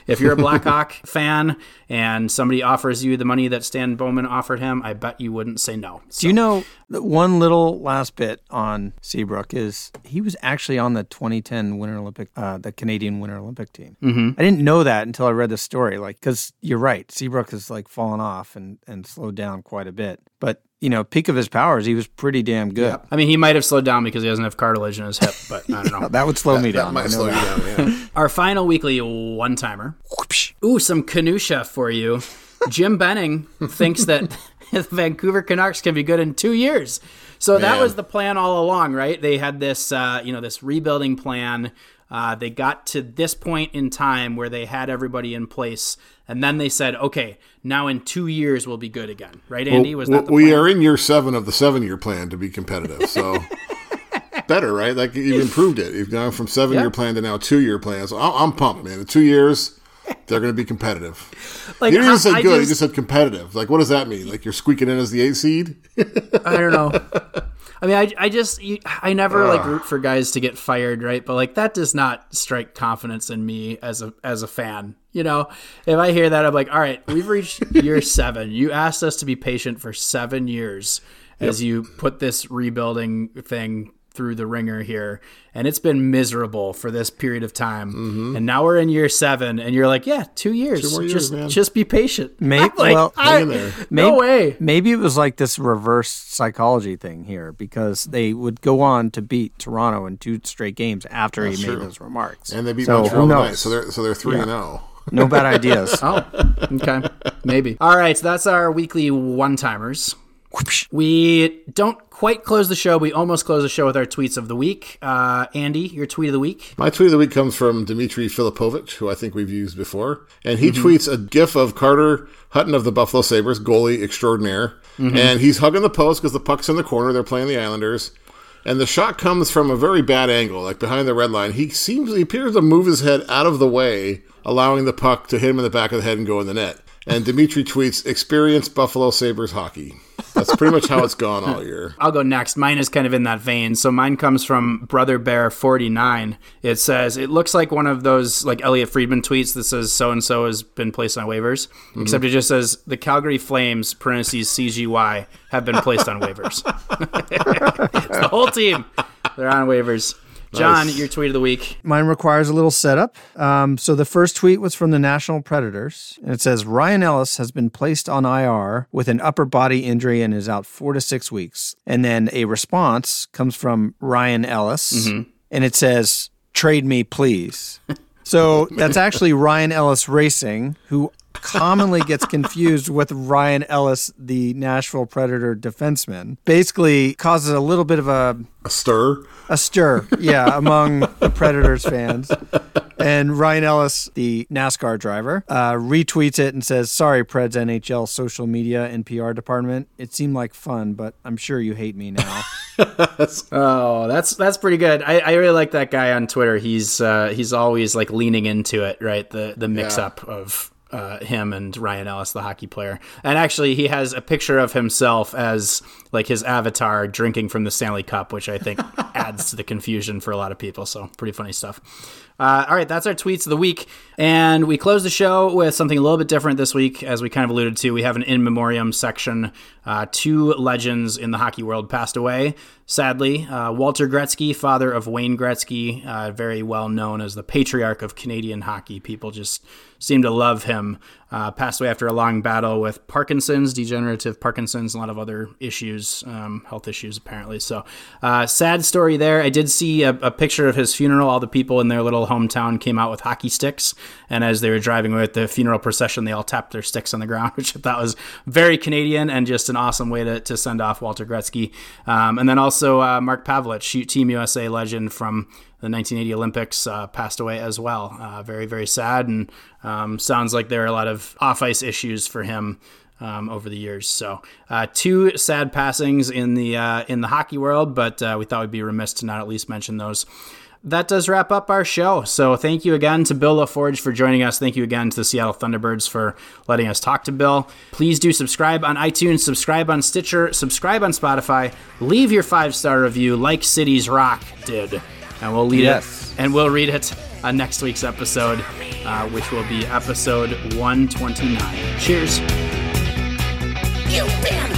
if you're a Blackhawk fan and somebody offers you the money that Stan Bowman offered him, I bet you wouldn't say no. So. Do you know, one little last bit on Seabrook is he was actually on the twenty ten Winter Olympic, uh, the Canadian Winter Olympic team. Mm-hmm. I didn't know that until I read the story. Like, because you're right, Seabrook has like fallen off and, and slowed down quite a bit. But you know, peak of his powers, he was pretty damn good. Yeah. I mean, he might have slowed down because he doesn't have cartilage in his hip, but I don't know. Yeah, that would slow that, me down. That might slow you down, yeah. Our final weekly one-timer. Ooh, some Canusha for you. Jim Benning thinks that the Vancouver Canucks can be good in two years. So Man. That was the plan all along, right? They had this, uh, you know, this rebuilding plan. Uh, they got to this point in time where they had everybody in place, and then they said, okay, now in two years we'll be good again. Right, Andy? Well, was that the we plan? Are in year seven of the seven-year plan to be competitive, so... Better, right? Like, you've improved it. You've gone from seven-year yep. plan to now two-year plan. So I'm pumped, man. In two years... They're going to be competitive. Like, you didn't say good, just, you just said competitive. Like, what does that mean? Like, you're squeaking in as the eighth seed? I don't know. I mean, I, I just, you, I never, Ugh. like, root for guys to get fired, right? But, like, that does not strike confidence in me as a as a fan. You know, if I hear that, I'm like, all right, we've reached year seven. You asked us to be patient for seven years yep. as you put this rebuilding thing through the ringer here, and it's been miserable for this period of time. Mm-hmm. And now we're in year seven, and you're like, yeah, two years. Two more years, just, man. Just be patient. Maybe, like, well, I, maybe, no way. Maybe it was like this reverse psychology thing here, because they would go on to beat Toronto in two straight games after That's he true. made those remarks, and they beat so, Montreal tonight, so they're so they're three yeah. and zero. No bad ideas. Oh, okay, maybe. All right, so that's our weekly one-timers. We don't quite close the show. We almost close the show with our tweets of the week. Uh, Andy, your tweet of the week. My tweet of the week comes from Dmitry Filipovich, who I think we've used before. And he mm-hmm. tweets a GIF of Carter Hutton of the Buffalo Sabres, goalie extraordinaire. Mm-hmm. And he's hugging the post because the puck's in the corner. They're playing the Islanders. And the shot comes from a very bad angle, like behind the red line. He seems he appears to move his head out of the way, allowing the puck to hit him in the back of the head and go in the net. And Dimitri tweets, experience Buffalo Sabres hockey. That's pretty much how it's gone all year. I'll go next. Mine is kind of in that vein. So mine comes from Brother Bear forty-nine. It says, it looks like one of those like Elliot Friedman tweets that says so-and-so has been placed on waivers. Mm-hmm. Except it just says, the Calgary Flames, parentheses, C G Y, have been placed on waivers. It's the whole team. They're on waivers. John, nice. Your tweet of the week. Mine requires a little setup. Um, so the first tweet was from the National Predators, and it says, Ryan Ellis has been placed on I R with an upper body injury and is out four to six weeks. And then a response comes from Ryan Ellis, mm-hmm. and it says, trade me, please. So that's actually Ryan Ellis Racing, who commonly gets confused with Ryan Ellis, the Nashville Predator defenseman. Basically causes a little bit of a... A stir? A stir, yeah, among the Predators fans. And Ryan Ellis, the NASCAR driver, uh, retweets it and says, sorry, Preds N H L social media and P R department. It seemed like fun, but I'm sure you hate me now. Oh, that's that's pretty good. I, I really like that guy on Twitter. He's uh, he's always like leaning into it, right? The, the mix-up yeah. of... Uh, him and Ryan Ellis, the hockey player. And actually he has a picture of himself as like his avatar drinking from the Stanley Cup, which I think adds to the confusion for a lot of people. So pretty funny stuff. Uh, all right, that's our tweets of the week. And we close the show with something a little bit different this week. As we kind of alluded to, we have an in memoriam section. Uh, two legends in the hockey world passed away. Sadly, uh, Walter Gretzky, father of Wayne Gretzky, uh, very well known as the patriarch of Canadian hockey. People just seem to love him. Uh, passed away after a long battle with Parkinson's, degenerative Parkinson's, a lot of other issues, um, health issues apparently. So uh, sad story there. I did see a, a picture of his funeral. All the people in their little hometown came out with hockey sticks. And as they were driving away at the funeral procession, they all tapped their sticks on the ground, which I thought was very Canadian and just an awesome way to, to send off Walter Gretzky. Um, and then also, So uh, Mark Pavlich, Team U S A legend from the nineteen eighty Olympics, uh, passed away as well. Uh, very, very sad, and um, sounds like there are a lot of off-ice issues for him um, over the years. So uh, two sad passings in the uh, in the hockey world, but uh, we thought we'd be remiss to not at least mention those. That does wrap up our show. So thank you again to Bill LaForge for joining us. Thank you again to the Seattle Thunderbirds for letting us talk to Bill. Please do subscribe on iTunes, subscribe on Stitcher, subscribe on Spotify, leave your five-star review like Cities Rock did. And we'll lead yes. it and we'll read it on next week's episode, uh, which will be episode one twenty-nine. Cheers. You